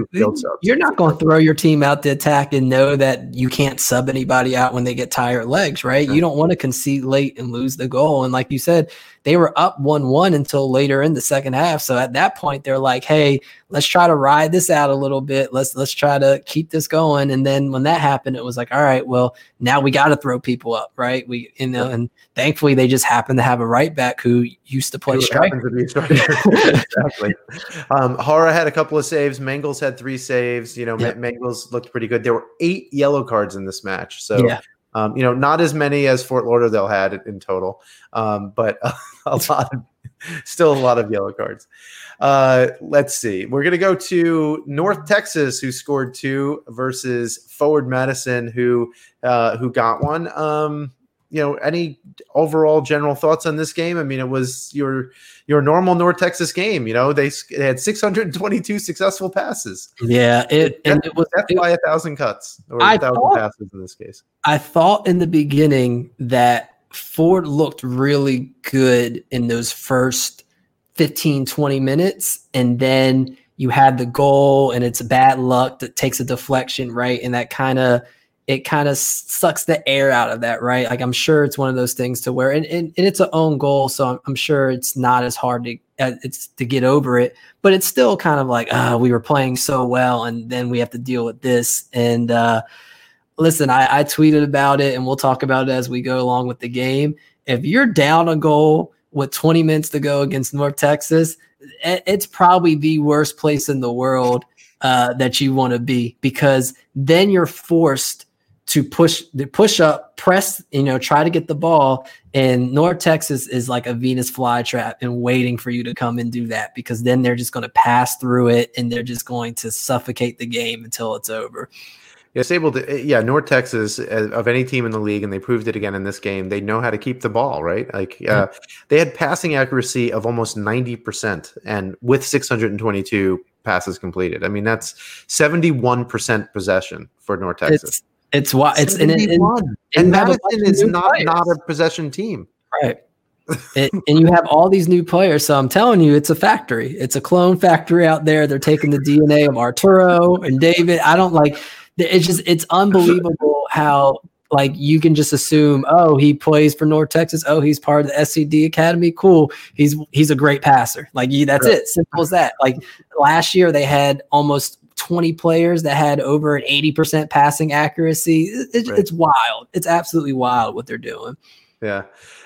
You're not going to throw your team out to attack and know that you can't sub anybody out when they get tired legs, right? Sure. You don't want to concede late and lose the goal. And like you said, they were up 1-1 until later in the second half. So at that point, they're like, hey, let's try to ride this out a little bit. Let's try to keep this going. And then when that happened, it was like, all right, well, now we got to throw people up, right? We, you know, and thankfully they just happened to have a right back who used to play striker. Exactly. Hara had a couple of saves. Mangels had 3 saves. You know, Mangels looked pretty good. There were 8 yellow cards in this match. So, you know, not as many as Fort Lauderdale had in total, but still a lot of yellow cards. Let's see. We're going to go to North Texas, who scored 2, versus Forward Madison, who got 1. any overall general thoughts on this game? I mean, it was your normal North Texas game. They had 622 successful passes. Yeah, it was by 1,000 cuts or 1,000 passes in this case. I thought in the beginning that Ford looked really good in those first 15, 20 minutes, and then you had the goal, and it's bad luck that takes a deflection, right? And that kind of sucks the air out of that, right? Like, I'm sure it's one of those things to where, and it's an own goal, so I'm sure it's not as hard to get over it, but it's still kind of like, we were playing so well, and then we have to deal with this. And listen, I tweeted about it, and we'll talk about it as we go along with the game. If you're down a goal with 20 minutes to go against North Texas, it's probably the worst place in the world that you want to be, because then you're forced to push up, press, try to get the ball. And North Texas is like a Venus flytrap and waiting for you to come and do that, because then they're just going to pass through it, and they're just going to suffocate the game until it's over. It's able to, North Texas, of any team in the league, and they proved it again in this game, they know how to keep the ball, right? Like, they had passing accuracy of almost 90%, and with 622 passes completed. I mean, that's 71% possession for North Texas. It's and Madison is not a possession team, right? And you have all these new players, so I'm telling you, it's a factory. It's a clone factory out there. They're taking the DNA of Arturo and David. It's unbelievable how, like, you can just assume, oh, he plays for North Texas. Oh, he's part of the SCD Academy. Cool. He's a great passer. Like, that's it. Simple as that. Like, last year they had almost 20 players that had over an 80% passing accuracy. It's wild. It's absolutely wild what they're doing. Yeah.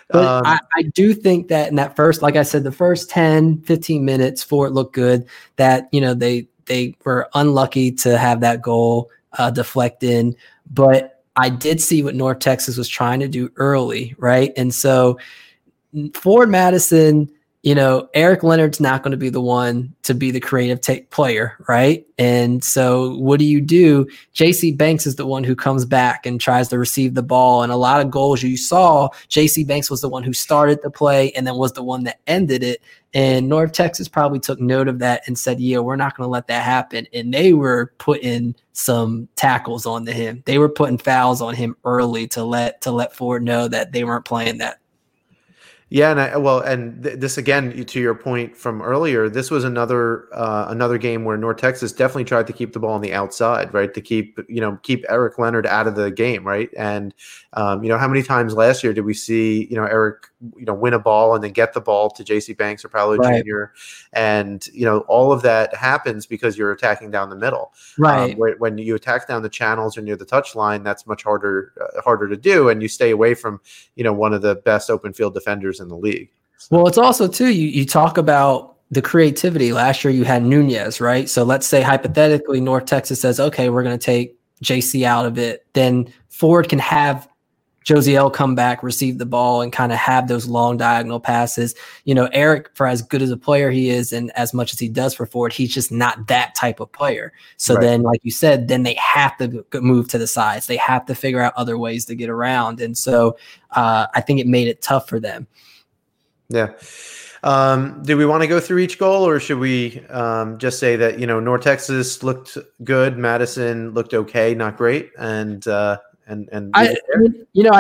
But I do think that in that first, like I said, the first 10, 15 minutes, Fort looked good. That, they were unlucky to have that goal deflect in, but I did see what North Texas was trying to do early, right? And so Forward Madison, Eric Leonard's not going to be the one to be the creative player, right? And so what do? J.C. Banks is the one who comes back and tries to receive the ball, and a lot of goals you saw, J.C. Banks was the one who started the play and then was the one that ended it. And North Texas probably took note of that and said, yeah, we're not going to let that happen. And they were putting some tackles on him. They were putting fouls on him early to let Ford know that they weren't playing that. Yeah, this again, to your point from earlier, this was another game where North Texas definitely tried to keep the ball on the outside, right? To keep Eric Leonard out of the game, right? And how many times last year did we see Eric win a ball and then get the ball to J.C. Banks or Paolo Jr. And all of that happens because you're attacking down the middle, right? When you attack down the channels or near the touchline, that's much harder to do, and you stay away from one of the best open field defenders in the league. Well, it's also too, you talk about the creativity. Last year you had Nunez, right? So let's say hypothetically North Texas says, okay, we're going to take JC out of it. Then Ford can have Josiel come back, receive the ball, and kind of have those long diagonal passes. Eric, for as good as a player he is and as much as he does for Ford, he's just not that type of player. So then, like you said, then they have to move to the sides. They have to figure out other ways to get around. And so I think it made it tough for them. Yeah. Do we want to go through each goal, or should we just say that, North Texas looked good, Madison looked okay, not great, and I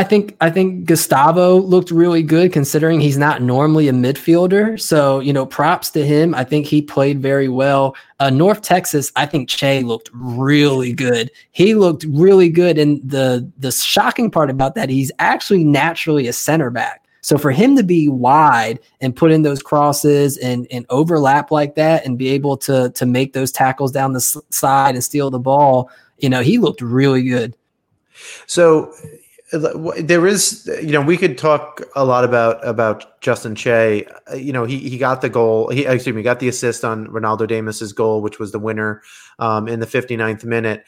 think Gustavo looked really good, considering he's not normally a midfielder. So, props to him. I think he played very well. North Texas, I think Che looked really good. He looked really good. And the shocking part about that, he's actually naturally a center back. So for him to be wide and put in those crosses and overlap like that and be able to make those tackles down the side and steal the ball, he looked really good. So there is, we could talk a lot about Justin Che. He got the goal. He got the assist on Ronaldo Damas's goal, which was the winner in the 59th minute.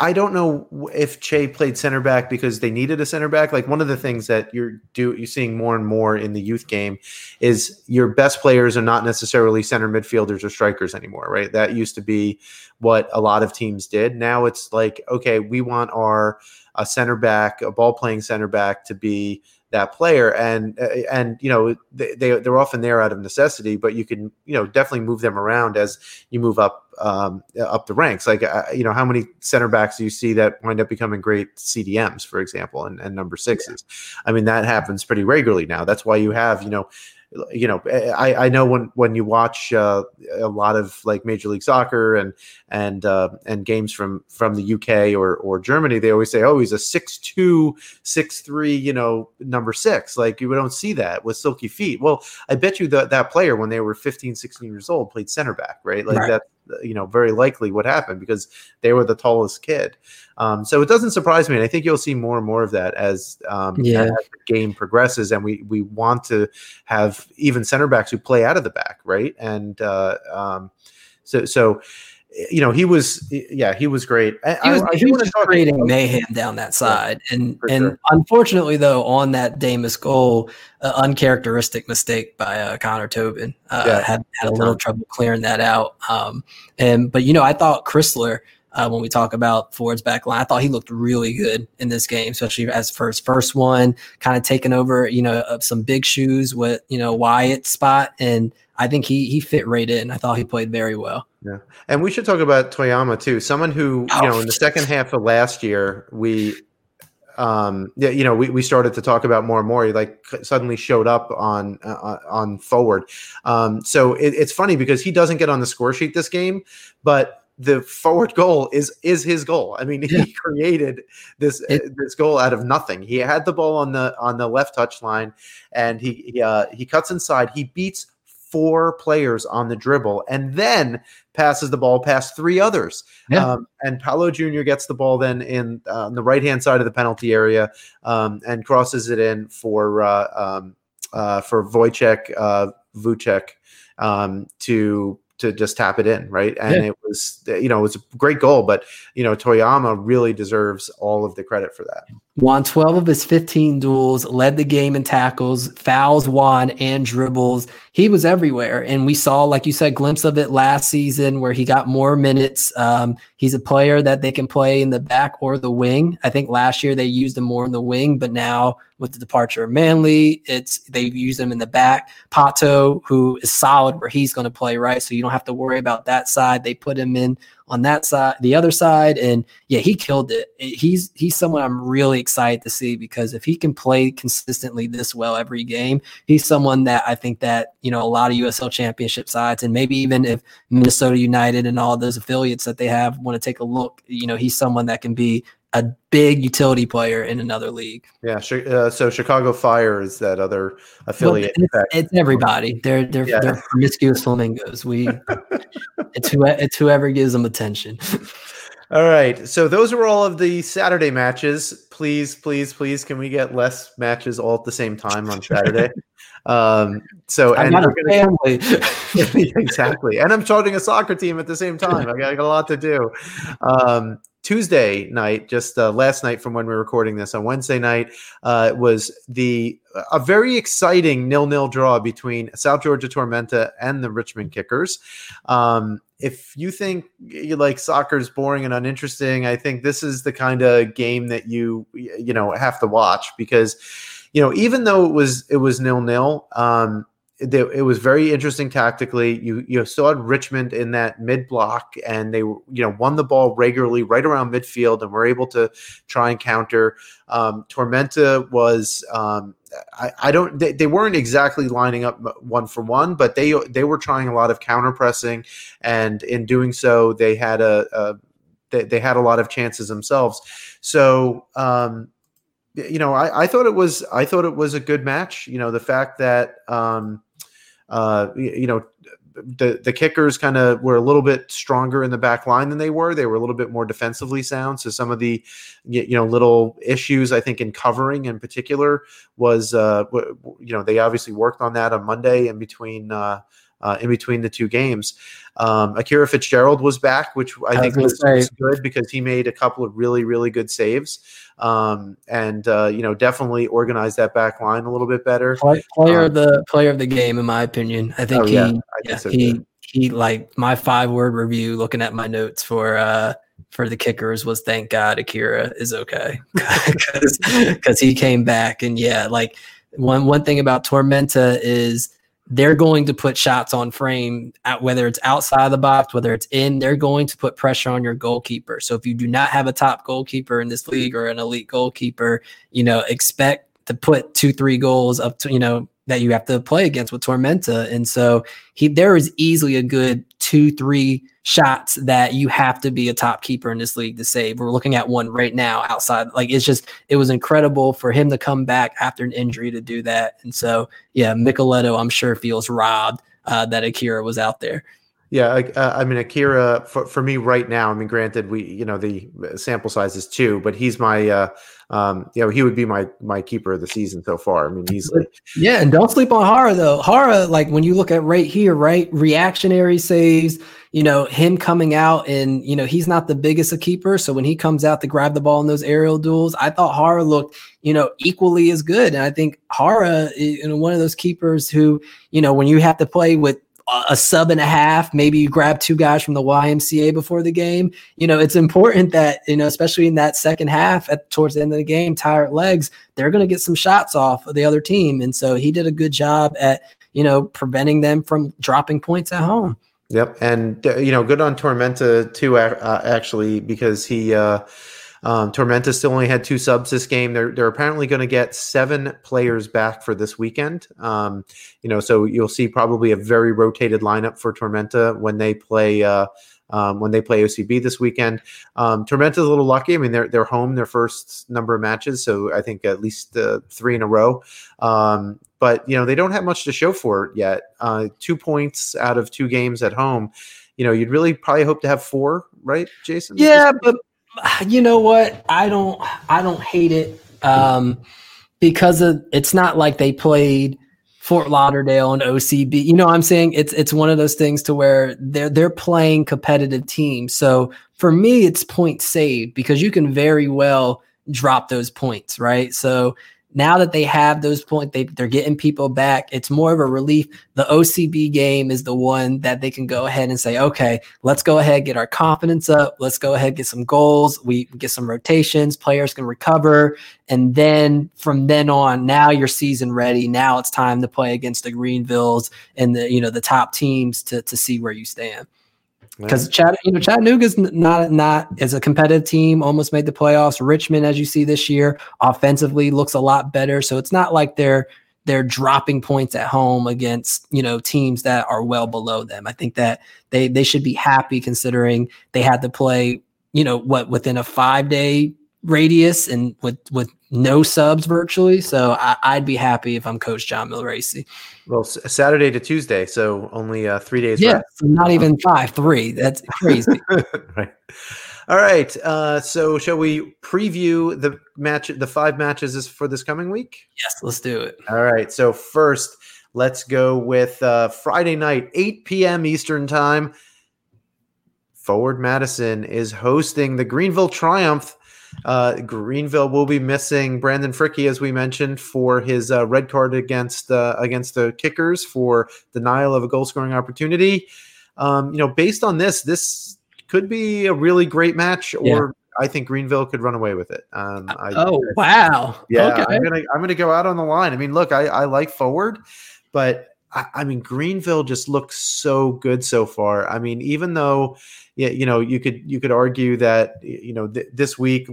I don't know if Che played center back because they needed a center back. Like, one of the things that you're seeing more and more in the youth game is your best players are not necessarily center midfielders or strikers anymore, right? That used to be what a lot of teams did. Now it's like, okay, we want a center back, a ball playing center back to be that player. And you know, they're often there out of necessity, but you can, you know, definitely move them around as you move up the ranks. Like, you know, how many center backs do you see that wind up becoming great CDMs, for example, and number sixes? Yeah. I mean, that happens pretty regularly now. That's why you have, you know, I know when you watch a lot of like Major League Soccer and games from the UK or Germany, they always say, oh, he's a 6'2", 6'3", you know, number six. Like, you don't see that with silky feet. Well, I bet you that player when they were 15, 16 years old played center back, right? Like right. That, you know, very likely what happened because they were the tallest kid. So it doesn't surprise me. And I think you'll see more and more of that as the game progresses. And we want to have even center backs who play out of the back. Right. And so, you know, he was great. He was creating mayhem down that side. Yeah, and sure. Unfortunately, though, on that Damus goal, uncharacteristic mistake by Connor Tobin, had a little trouble clearing that out. But, you know, I thought Chrysler, when we talk about Ford's back line, I thought he looked really good in this game, especially as for his first one, kind of taking over, you know, some big shoes with, you know, Wyatt's spot. And I think he fit right in. I thought he played very well. Yeah. And we should talk about Toyama too. Someone who, you know, in the second half of last year, we started to talk about more and more. He like suddenly showed up on Forward. So it's funny because he doesn't get on the score sheet this game, but the Forward goal is his goal. I mean, he created this goal out of nothing. He had the ball on the left touchline, and he cuts inside. He beats 4 players on the dribble and then passes the ball past 3 others. Yeah. And Paolo Jr. gets the ball then in on the right-hand side of the penalty area and crosses it in for Vucek to just tap it in, right? And It was, you know, it was a great goal, but, you know, Toyama really deserves all of the credit for that. Won 12 of his 15 duels, led the game in tackles, fouls won, and dribbles. He was everywhere, and we saw, like you said, a glimpse of it last season where he got more minutes. He's a player that they can play in the back or the wing. I think last year they used him more in the wing, but now with the departure of Manley, they've used him in the back. Pato, who is solid where he's going to play, right? So you don't have to worry about that side. They put him in on that side, the other side, and yeah, he killed it. He's someone I'm really excited to see because if he can play consistently this well every game, he's someone that I think that, you know, a lot of USL championship sides and maybe even if Minnesota United and all those affiliates that they have want to take a look, you know, he's someone that can be a big utility player in another league. Yeah. So Chicago Fire is that other affiliate. Well, it's everybody. They're promiscuous flamingos. It's whoever gives them attention. All right. So those were all of the Saturday matches. Please, please, please. Can we get less matches all at the same time on Saturday? Family. Exactly. And I'm charting a soccer team at the same time. I got a lot to do. Tuesday night, just last night from when we were recording this on Wednesday night, was a very exciting 0-0 draw between South Georgia Tormenta and the Richmond Kickers. If you think you like soccer is boring and uninteresting, I think this is the kind of game that you know have to watch because, you know, even though it was 0-0. It was very interesting tactically. You saw Richmond in that mid block, and they, you know, won the ball regularly right around midfield, and were able to try and counter. Tormenta was they weren't exactly lining up one for one, but they were trying a lot of counter pressing, and in doing so, they had a lot of chances themselves. So. You know, I thought it was a good match. You know, the fact that you know the Kickers kind of were a little bit stronger in the back line than they were. They were a little bit more defensively sound. So some of the little issues I think in covering in particular was they obviously worked on that on Monday in between in between the two games. Akira Fitzgerald was back, which I think was good because he made a couple of really, really good saves. Definitely organized that back line a little bit better. Player of the game, in my opinion. I think my 5-word review looking at my notes for the Kickers was, thank God Akira is okay. Because he came back. And one thing about Tormenta is they're going to put shots on frame, whether it's outside the box, whether it's in, they're going to put pressure on your goalkeeper. So if you do not have a top goalkeeper in this league or an elite goalkeeper, expect to put 2-3 goals up to, that you have to play against with Tormenta. And so there is easily a good 2-3 shots that you have to be a top keeper in this league to save. We're looking at one right now outside. It was incredible for him to come back after an injury to do that. And so, Micheletto, I'm sure, feels robbed that Akira was out there. Yeah, Akira for me right now. I mean, granted, the sample size is 2, but he's my, he would be my keeper of the season so far. I mean, easily. Yeah, and don't sleep on Hara though. Hara, when you look at right here, reactionary saves. Him coming out and, he's not the biggest of keepers. So when he comes out to grab the ball in those aerial duels, I thought Hara looked, equally as good. And I think Hara is one of those keepers who, when you have to play with a sub and a half, maybe you grab 2 guys from the YMCA before the game. It's important that, especially in that second half towards the end of the game, tired legs, they're going to get some shots off of the other team. And so he did a good job at, preventing them from dropping points at home. Yep. And, good on Tormenta too, actually, because he, Tormenta still only had 2 subs this game. They're apparently going to get 7 players back for this weekend. So you'll see probably a very rotated lineup for Tormenta when they play OCB this weekend. Tormenta's a little lucky. I mean, they're home their first number of matches, so I think at least 3 in a row. But they don't have much to show for it yet. 2 points out of 2 games at home. You'd really probably hope to have 4, right, Jason? Yeah, but. You know what? I don't hate it because it's not like they played Fort Lauderdale and OCB. You know what I'm saying? It's one of those things to where they're playing competitive teams. So for me, it's points saved because you can very well drop those points, right? So now that they have those points, they're getting people back. It's more of a relief. The OCB game is the one that they can go ahead and say, okay, let's go ahead, get our confidence up. Let's go ahead, get some goals. We get some rotations. Players can recover. And then from then on, now you're season ready. Now it's time to play against the Greenvilles and the top teams to see where you stand. Because Chattanooga's not as a competitive team, almost made the playoffs. Richmond, as you see this year, offensively looks a lot better. So it's not like they're dropping points at home against teams that are well below them. I think that they should be happy considering they had to play within a 5-day radius and with no subs virtually. So I'd be happy if I'm Coach John Milracy. Well, Saturday to Tuesday, so only 3 days. Yeah, so not even 5-3. That's crazy. Right. All right. So shall we preview the match? The 5 matches for this coming week? Yes, let's do it. All right. So first, let's go with Friday night, 8 p.m. Eastern time. Forward Madison is hosting the Greenville Triumph. Greenville will be missing Brandon Fricke, as we mentioned, for his red card against the Kickers for denial of a goal scoring opportunity. Based on this could be a really great match, or I think Greenville could run away with it. Wow! Yeah, okay. I'm gonna go out on the line. I mean, look, I like Forward, but. Greenville just looks so good so far. I mean, even though, you could argue that, this week,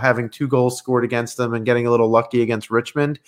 having 2 goals scored against them and getting a little lucky against Richmond,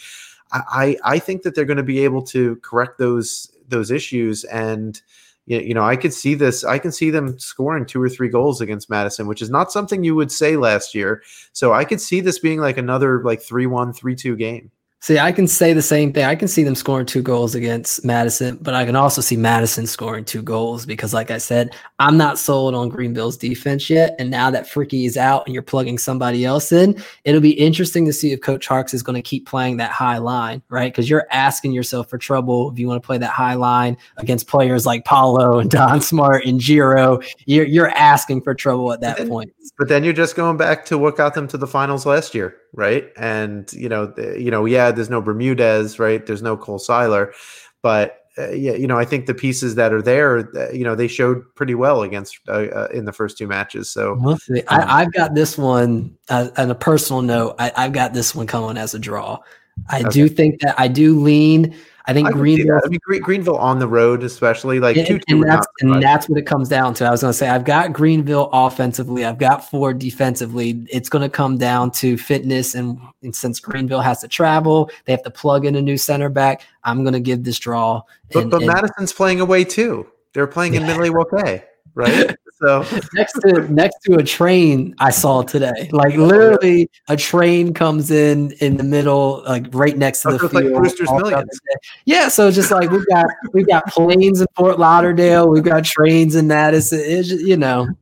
I think that they're going to be able to correct those issues. And, I can see them scoring 2 or 3 goals against Madison, which is not something you would say last year. So I could see this being like another 3-1, 3-2 game. See, I can say the same thing. I can see them scoring 2 goals against Madison, but I can also see Madison scoring 2 goals because, like I said, I'm not sold on Greenville's defense yet. And now that Fricky is out and you're plugging somebody else in, it'll be interesting to see if Coach Harkes is going to keep playing that high line, right? Because you're asking yourself for trouble if you want to play that high line against players like Paulo and Don Smart and Giro. You're asking for trouble at that point. But then you're just going back to what got them to the finals last year, right? And, there's no Bermudez, right? There's no Cole Seiler, but I think the pieces that are there, they showed pretty well against in the first 2 matches. So I've got this one on a personal note. I've got this one coming as a draw. I do think that I think Greenville. I mean, Greenville on the road, especially that's what it comes down to. I was going to say I've got Greenville offensively, I've got Ford defensively. It's going to come down to fitness, and since Greenville has to travel, they have to plug in a new center back. I'm going to give this draw. But Madison's playing away too. They're playing in Milwaukee, right? So next to a train I saw today, like literally a train comes in the middle, like right next to the field. Like Brewster's Millions. Yeah. So just like, we've got planes in Fort Lauderdale. We've got trains in Madison. It's just,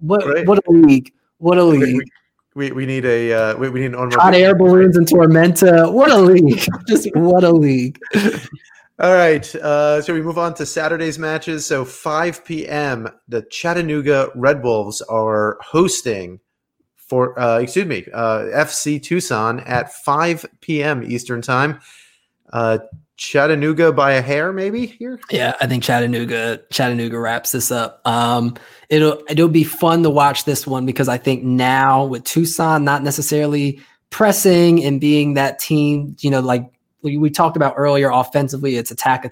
what a league, We need an on hot air balloons in Tormenta. What a league, just what a league. All right, so we move on to Saturday's matches. So 5 p.m., the Chattanooga Red Wolves are hosting FC Tucson at 5 p.m. Eastern time. Chattanooga by a hair, maybe here. Yeah, I think Chattanooga wraps this up. It'll be fun to watch this one because I think now with Tucson not necessarily pressing and being that team, we talked about earlier offensively, it's attack.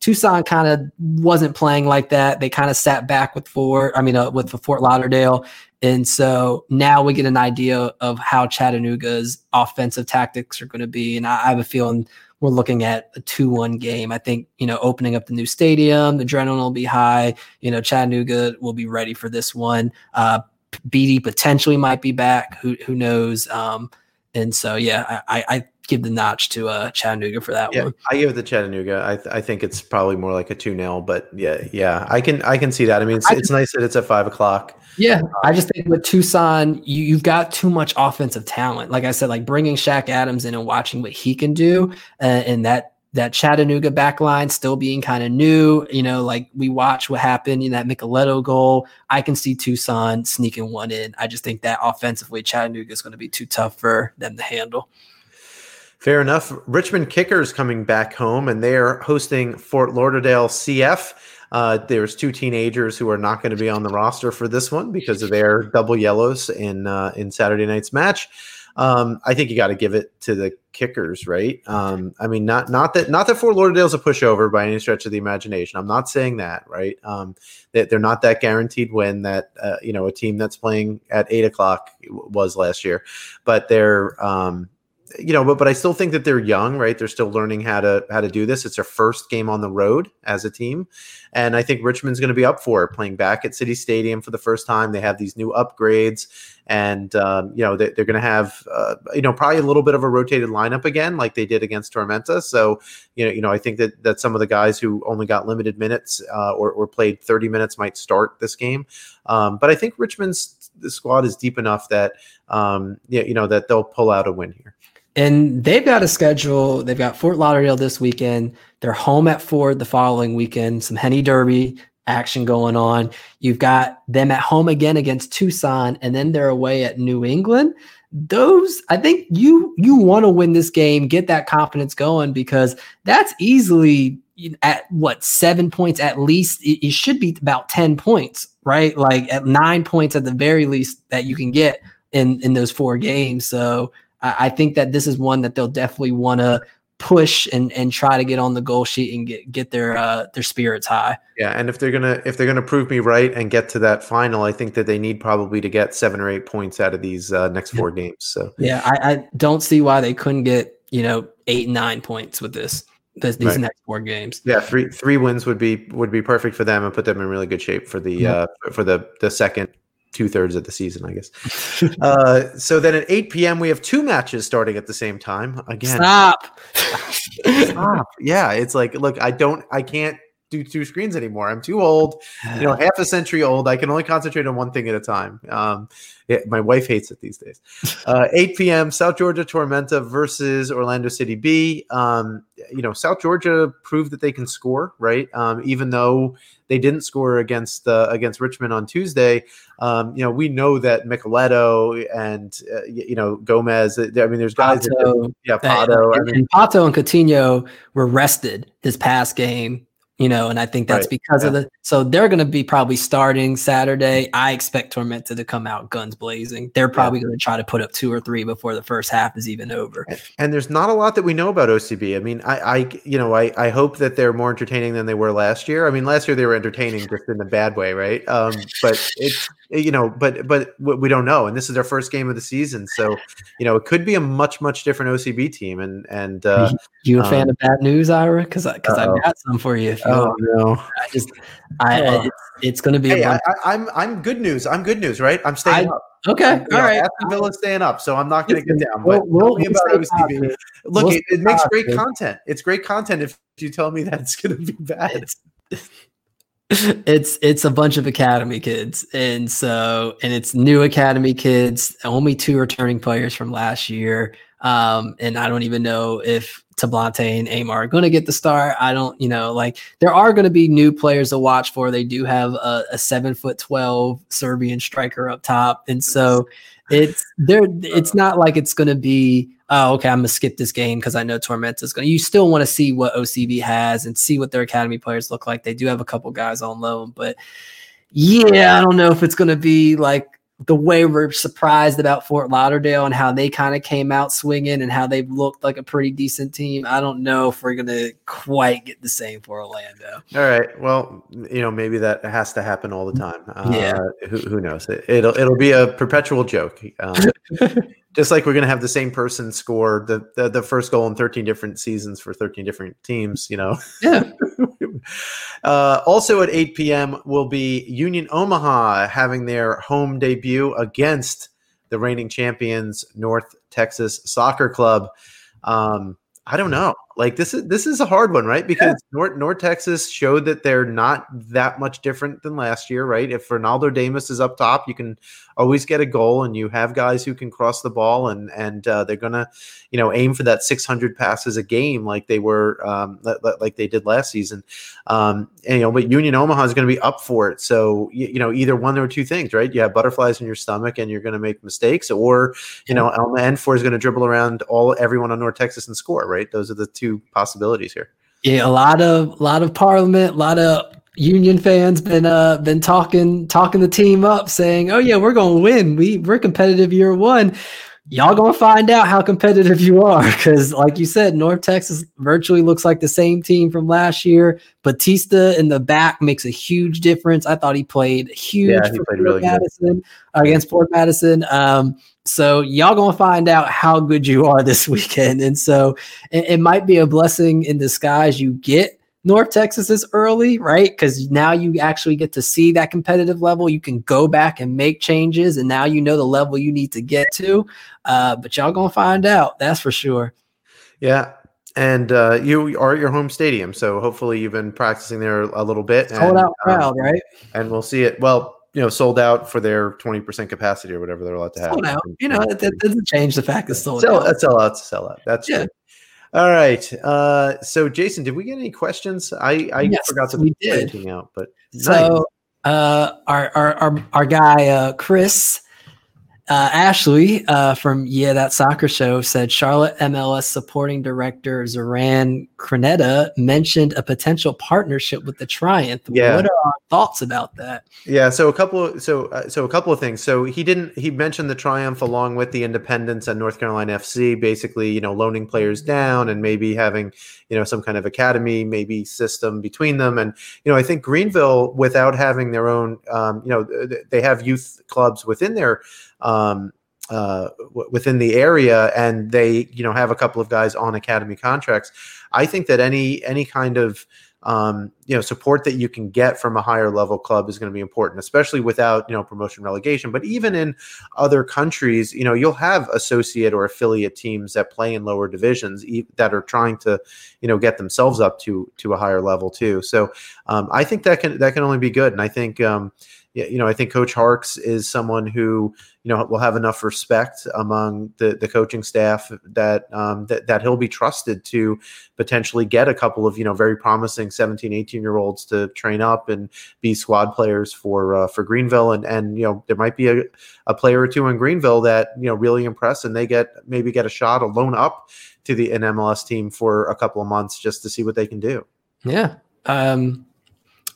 Tucson kind of wasn't playing like that. They kind of sat back with Fort Lauderdale. And so now we get an idea of how Chattanooga's offensive tactics are going to be. And I have a feeling we're looking at a 2-1 game. I think, opening up the new stadium, the adrenaline will be high. Chattanooga will be ready for this one. BD potentially might be back. Who knows? And so, yeah, I give the notch to Chattanooga for that one. I give it to Chattanooga. I think it's probably more like a 2-0, but yeah, I can see that. I mean, it's nice that it's at 5:00. Yeah, I just think with Tucson, you've got too much offensive talent. Like I said, like bringing Shaq Adams in and watching what he can do, and that Chattanooga back line still being kind of new. Like we watch what happened in that Micheletto goal. I can see Tucson sneaking one in. I just think that offensively, Chattanooga is going to be too tough for them to handle. Fair enough. Richmond Kickers coming back home, and they are hosting Fort Lauderdale CF. There's 2 teenagers who are not going to be on the roster for this one because of their double yellows in Saturday night's match. I think you got to give it to the Kickers, right? I mean, not that Fort Lauderdale's a pushover by any stretch of the imagination. I'm not saying that, right? They're not that guaranteed win that a team that's playing at 8:00 was last year, but they're. But I still think that they're young, right? They're still learning how to do this. It's their first game on the road as a team. And I think Richmond's going to be up for it, playing back at City Stadium for the first time. They have these new upgrades, and they're going to have probably a little bit of a rotated lineup again, like they did against Tormenta. So I think that some of the guys who only got limited minutes or played 30 minutes might start this game. But I think Richmond's squad is deep enough that that they'll pull out a win here. And they've got a schedule. They've got Fort Lauderdale this weekend. They're home at Ford the following weekend. Some Henny Derby action going on. You've got them at home again against Tucson, and then they're away at New England. Those, I think you want to win this game, get that confidence going, because that's easily at 7 points at least. It should be about 10 points, right? Like at 9 points at the very least that you can get in those 4 games. So I think that this is one that they'll definitely want to push and try to get on the goal sheet and get their spirits high. Yeah, and if they're gonna prove me right and get to that final, I think that they need probably to get 7 or 8 points out of these next 4 games. So yeah, I don't see why they couldn't get 8, 9 points with this. These next 4 games. Yeah, three wins would be perfect for them and put them in really good shape for the second two-thirds of the season, I guess. So then at 8 p.m., we have two matches starting at the same time. Again, Stop. Yeah, it's like, look, I can't do two screens anymore. I'm too old, half a century old. I can only concentrate on one thing at a time. My wife hates it these days. 8 p.m. South Georgia Tormenta versus Orlando City B. South Georgia proved that they can score, right? Even though they didn't score against Richmond on Tuesday. We know that Micheletto and Gomez. There's guys. Pato. Pato and Coutinho were rested this past game. And I think that's because of so they're going to be probably starting Saturday. I expect Tormenta to come out guns blazing. They're probably going to try to put up two or three before the first half is even over. And there's not a lot that we know about OCB. I hope that they're more entertaining than they were last year. Last year they were entertaining just in a bad way. Right. But we don't know. And this is their first game of the season. So, it could be a much, much different OCB team. And you a fan of bad news, Ira? Cause I've got some for you. Oh no! It's going to be. I'm good news. I'm good news, right? I'm staying up. Okay, all right. Aston Villa's staying up, so I'm not going to get down. But it makes great content. It's great content. If you tell me that it's going to be bad, it's a bunch of academy kids, and it's new academy kids. Only two returning players from last year. And I don't even know if Tablante and Amar are going to get the start. I don't, there are going to be new players to watch for. They do have a 7'12" Serbian striker up top. And so it's there. It's not like it's going to be, I'm going to skip this game because I know Tormenta is going to. You still want to see what OCB has and see what their academy players look like. They do have a couple guys on loan, but I don't know if it's going to be like, the way we're surprised about Fort Lauderdale and how they kind of came out swinging and how they've looked like a pretty decent team. I don't know if we're going to quite get the same for Orlando. All right. Well, maybe that has to happen all the time. Who knows? It'll be a perpetual joke. Just like we're going to have the same person score the first goal in 13 different seasons for 13 different teams, Yeah. Also at 8 p.m. will be Union Omaha having their home debut against the reigning champions, North Texas Soccer Club. I don't know. Like this is a hard one, right? Because North Texas showed that they're not that much different than last year, right? If Ronaldo Damas is up top, you can always get a goal, and you have guys who can cross the ball, and they're gonna, aim for that 600 passes a game like they were, like they did last season. But Union Omaha is going to be up for it. So either one or two things, right? You have butterflies in your stomach, and you're going to make mistakes, or Alma N4 is going to dribble around everyone on North Texas and score, right? Those are the two possibilities here. Yeah, a lot of Parliament, a lot of Union fans been talking the team up, saying, "Oh yeah, we're gonna win. We're competitive year one. Y'all gonna find out how competitive you are." Because, like you said, North Texas virtually looks like the same team from last year. Batista in the back makes a huge difference. I thought he played huge. Yeah, he played really good against Fort Madison. So y'all going to find out how good you are this weekend. And so it might be a blessing in disguise. You get North Texas is early, right? Because now you actually get to see that competitive level. You can go back and make changes. And now the level you need to get to. But y'all going to find out. That's for sure. Yeah. And you are at your home stadium. So hopefully you've been practicing there a little bit. Sold out crowd, right? And we'll see it. Well, sold out for their 20% capacity or whatever they're allowed to have. Sold out. That doesn't change the fact that sold out. That's sellout. That's true. All right. So, Jason, did we get any questions? I forgot to put anything out, but so our guy Chris Ashley from That Soccer Show said Charlotte MLS supporting director Zoran Creneta mentioned a potential partnership with the Triumph. Yeah. What are our thoughts about that? Yeah, so a couple of things. So he mentioned the Triumph along with the Independents and North Carolina FC, basically, loaning players down and maybe having, some kind of academy maybe system between them. And, I think Greenville, without having their own, they have youth clubs within their within the area, and they have a couple of guys on academy contracts. I think that any kind of you know, support that you can get from a higher level club is going to be important, especially without, you know, promotion relegation. But even in other countries, you know, you'll have associate or affiliate teams that play in lower divisions that are trying to, you know, get themselves up to a higher level too. So I think that can only be good. And I think, you know, I think Coach Harkes is someone who, you know, will have enough respect among the coaching staff that he'll be trusted to potentially get a couple of, you know, very promising 17, 18-year-olds to train up and be squad players for Greenville. And, you know, there might be a player or two in Greenville that, you know, really impress, and they maybe get a shot, a loan up to an MLS team for a couple of months just to see what they can do. Yeah.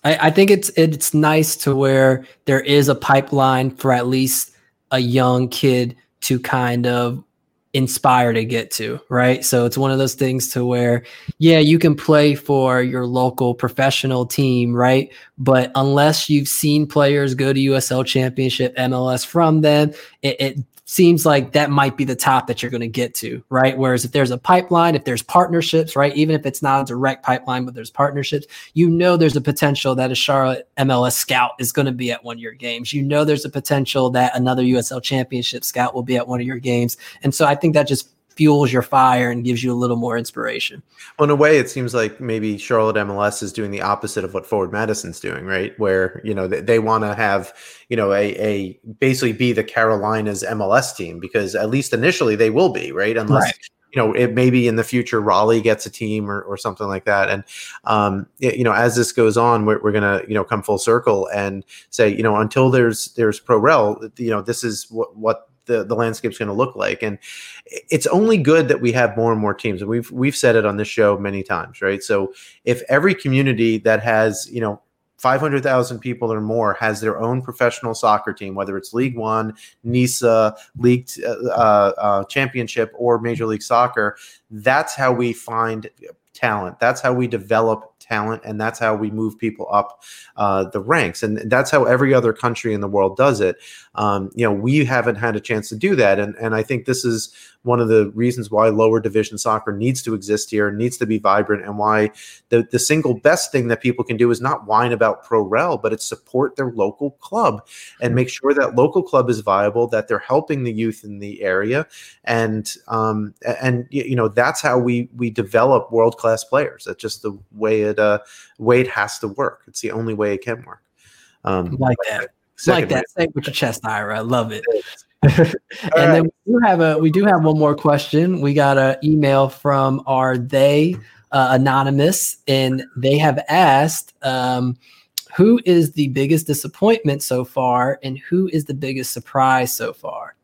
I think it's nice to where there is a pipeline for at least a young kid to kind of inspire to get to, right? So it's one of those things to where, yeah, you can play for your local professional team, right? But unless you've seen players go to USL Championship, MLS from them, it seems like that might be the top that you're going to get to, right? Whereas if there's a pipeline, if there's partnerships, right, even if it's not a direct pipeline, but there's partnerships, you know, there's a potential that a Charlotte MLS scout is going to be at one of your games. You know, there's a potential that another USL Championship scout will be at one of your games. And so I think that just fuels your fire and gives you a little more inspiration. Well, in a way, it seems like maybe Charlotte MLS is doing the opposite of what Forward Madison's doing, right? Where, you know, they want to have, you know, a basically be the Carolinas MLS team, because at least initially they will be, right? Unless, right, you know, it maybe in the future Raleigh gets a team or something like that. And, you know, as this goes on, we're going to, you know, come full circle and say, you know, until there's pro rel, you know, this is what the landscape's going to look like. And it's only good that we have more and more teams. And we've said it on this show many times, right? So if every community that has, you know, 500,000 people or more has their own professional soccer team, whether it's League One, NISA, League Championship, or Major League Soccer, that's how we find talent. That's how we develop talent, and that's how we move people up the ranks. And that's how every other country in the world does it. You know, we haven't had a chance to do that. And I think this is one of the reasons why lower division soccer needs to exist here, needs to be vibrant, and why the single best thing that people can do is not whine about pro rel, but it's support their local club and make sure that local club is viable, that they're helping the youth in the area. And you know, that's how we develop world-class players. That's just the way it has to work. It's the only way it can work. Like that. Say it with your chest, Ira. I love it. And right. Then we do have one more question. We got an email from anonymous, and they have asked, who is the biggest disappointment so far, and who is the biggest surprise so far?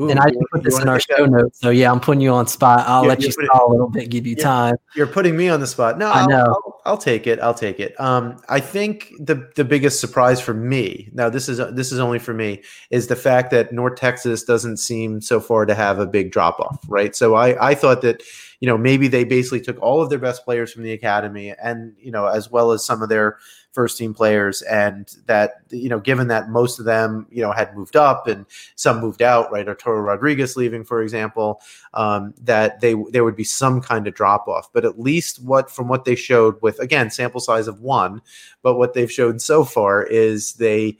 Ooh, and I just put this in our show notes. So, yeah, I'm putting you on spot. I'll let you stall a little bit, give you time. You're putting me on the spot. No, I know. I'll take it. I'll take it. I think the biggest surprise for me, now this is only for me, is the fact that North Texas doesn't seem so far to have a big drop-off, right? So I thought that, you know, maybe they basically took all of their best players from the academy and, you know, as well as some of their first team players, and that, you know, given that most of them, you know, had moved up and some moved out, right? Arturo Rodriguez leaving, for example, that there would be some kind of drop off. But at least from what they showed with, again, sample size of one, but what they've shown so far is the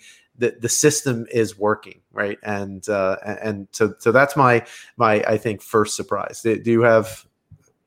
system is working, right? And so that's my I think first surprise. Do you have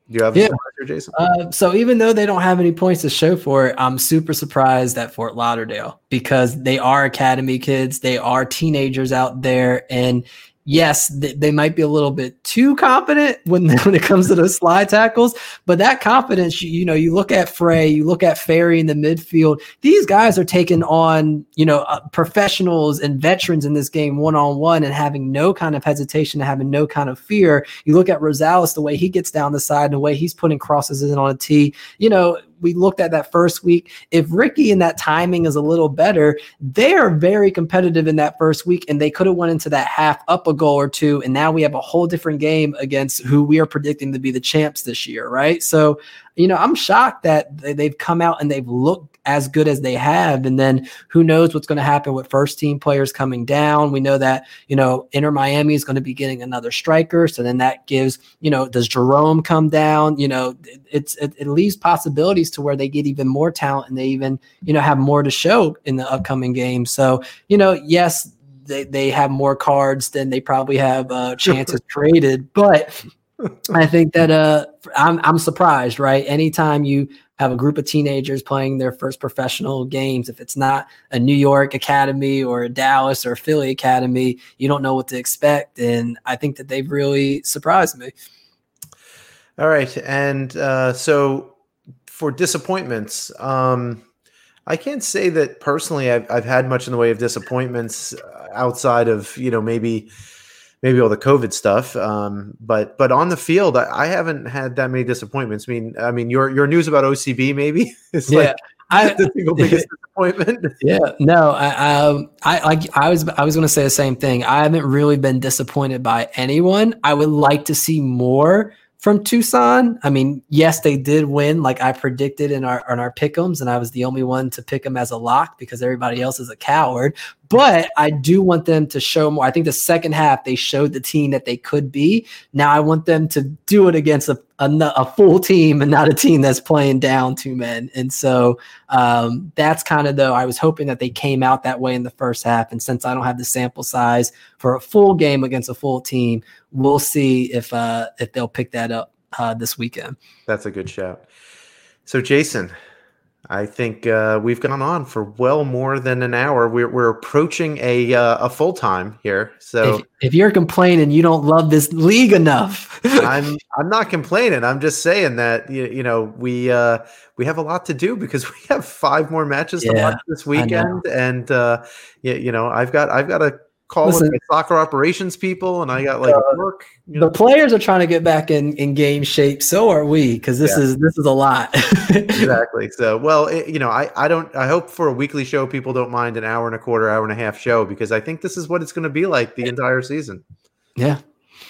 a surprise here, Jason? So even though they don't have any points to show for it, I'm super surprised at Fort Lauderdale, because they are academy kids. They are teenagers out there. And yes, they might be a little bit too confident when it comes to those slide tackles. But that confidence, you know, you look at Frey, you look at Ferry in the midfield. These guys are taking on, you know, professionals and veterans in this game one-on-one and having no kind of hesitation, having no kind of fear. You look at Rosales, the way he gets down the side, and the way he's putting crosses in on a tee. You know, we looked at that first week. If Ricky and that timing is a little better, they are very competitive in that first week, and they could have went into that half up a goal or two, and now we have a whole different game against who we are predicting to be the champs this year, right? So you know, I'm shocked that they've come out and they've looked as good as they have. And then who knows what's going to happen with first team players coming down. We know that, you know, Inter Miami is going to be getting another striker. So then that gives, you know, does Jerome come down? You know, it leaves possibilities to where they get even more talent and they even, you know, have more to show in the upcoming game. So, you know, yes, they have more cards than they probably have chances traded, but I think that I'm surprised, right? Anytime you have a group of teenagers playing their first professional games, if it's not a New York academy or a Dallas or a Philly academy, you don't know what to expect. And I think that they've really surprised me. All right. And so for disappointments, I can't say that personally I've had much in the way of disappointments outside of, you know, maybe all the COVID stuff. But on the field, I haven't had that many disappointments. I mean, your news about OCB maybe is the single biggest disappointment. Yeah, no, I was going to say the same thing. I haven't really been disappointed by anyone. I would like to see more from Tucson. I mean, yes, they did win, like I predicted in our pick'ems, and I was the only one to pick them as a lock because everybody else is a coward. But I do want them to show more. I think the second half they showed the team that they could be. Now I want them to do it against a full team and not a team that's playing down two men. And so that's kind of, though, I was hoping that they came out that way in the first half. And since I don't have the sample size for a full game against a full team, we'll see if they'll pick that up this weekend. That's a good shout. So Jason, I think we've gone on for well more than an hour. We're approaching a full time here. So if you're complaining, you don't love this league enough. I'm not complaining. I'm just saying that you know we have a lot to do because we have five more matches to watch this weekend, and you know I've got a call with my soccer operations people, and I got like work. You know? The players are trying to get back in game shape. So are we, because this is a lot. Exactly. So, well, I hope for a weekly show, people don't mind an hour and a quarter, hour and a half show, because I think this is what it's going to be like the entire season. Yeah.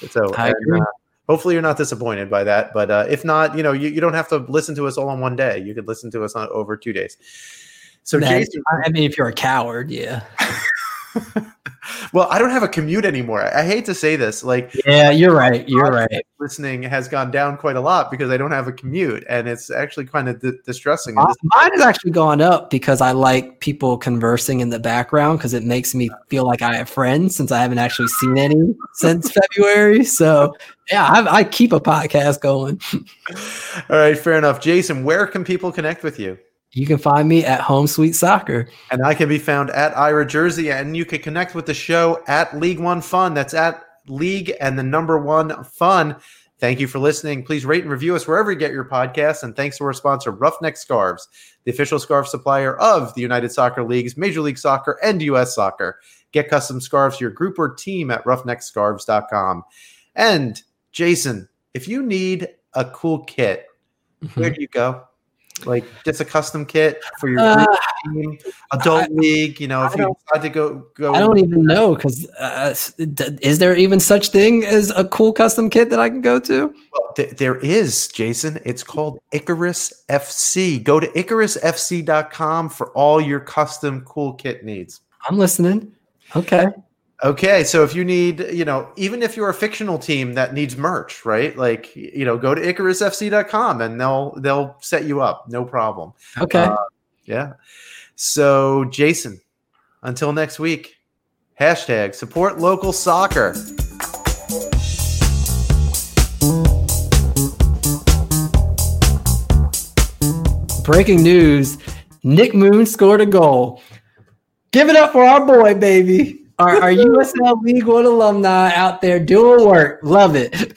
So I agree. Hopefully you're not disappointed by that, but if not, you know, you don't have to listen to us all on one day. You could listen to us on over 2 days. So Jason, I mean, if you're a coward, yeah. Well, I don't have a commute anymore. I hate to say this. You're right. Listening has gone down quite a lot because I don't have a commute, and it's actually kind of distressing. Mine has actually gone up because I like people conversing in the background because it makes me feel like I have friends since I haven't actually seen any since February. So, yeah, I keep a podcast going. All right, fair enough. Jason, where can people connect with you? You can find me at Home Sweet Soccer. And I can be found at Ira Jersey. And you can connect with the show at League One Fun. That's at League and the number one Fun. Thank you for listening. Please rate and review us wherever you get your podcasts. And thanks to our sponsor, Roughneck Scarves, the official scarf supplier of the United Soccer Leagues, Major League Soccer, and U.S. Soccer. Get custom scarves to your group or team at roughneckscarves.com. And, Jason, if you need a cool kit, where do you go? Like just a custom kit for your team, adult league, you know, if you decide to go. I don't even know because is there even such thing as a cool custom kit that I can go to? Well, there is, Jason. It's called Icarus FC. Go to IcarusFC.com for all your custom cool kit needs. I'm listening. Okay. Okay, so if you need, you know, even if you're a fictional team that needs merch, right? Like, you know, go to IcarusFC.com and they'll set you up, no problem. Okay, yeah. So, Jason, until next week, hashtag support local soccer. Breaking news: Nick Moon scored a goal. Give it up for our boy, baby. Our USL League One alumni out there doing work. Love it.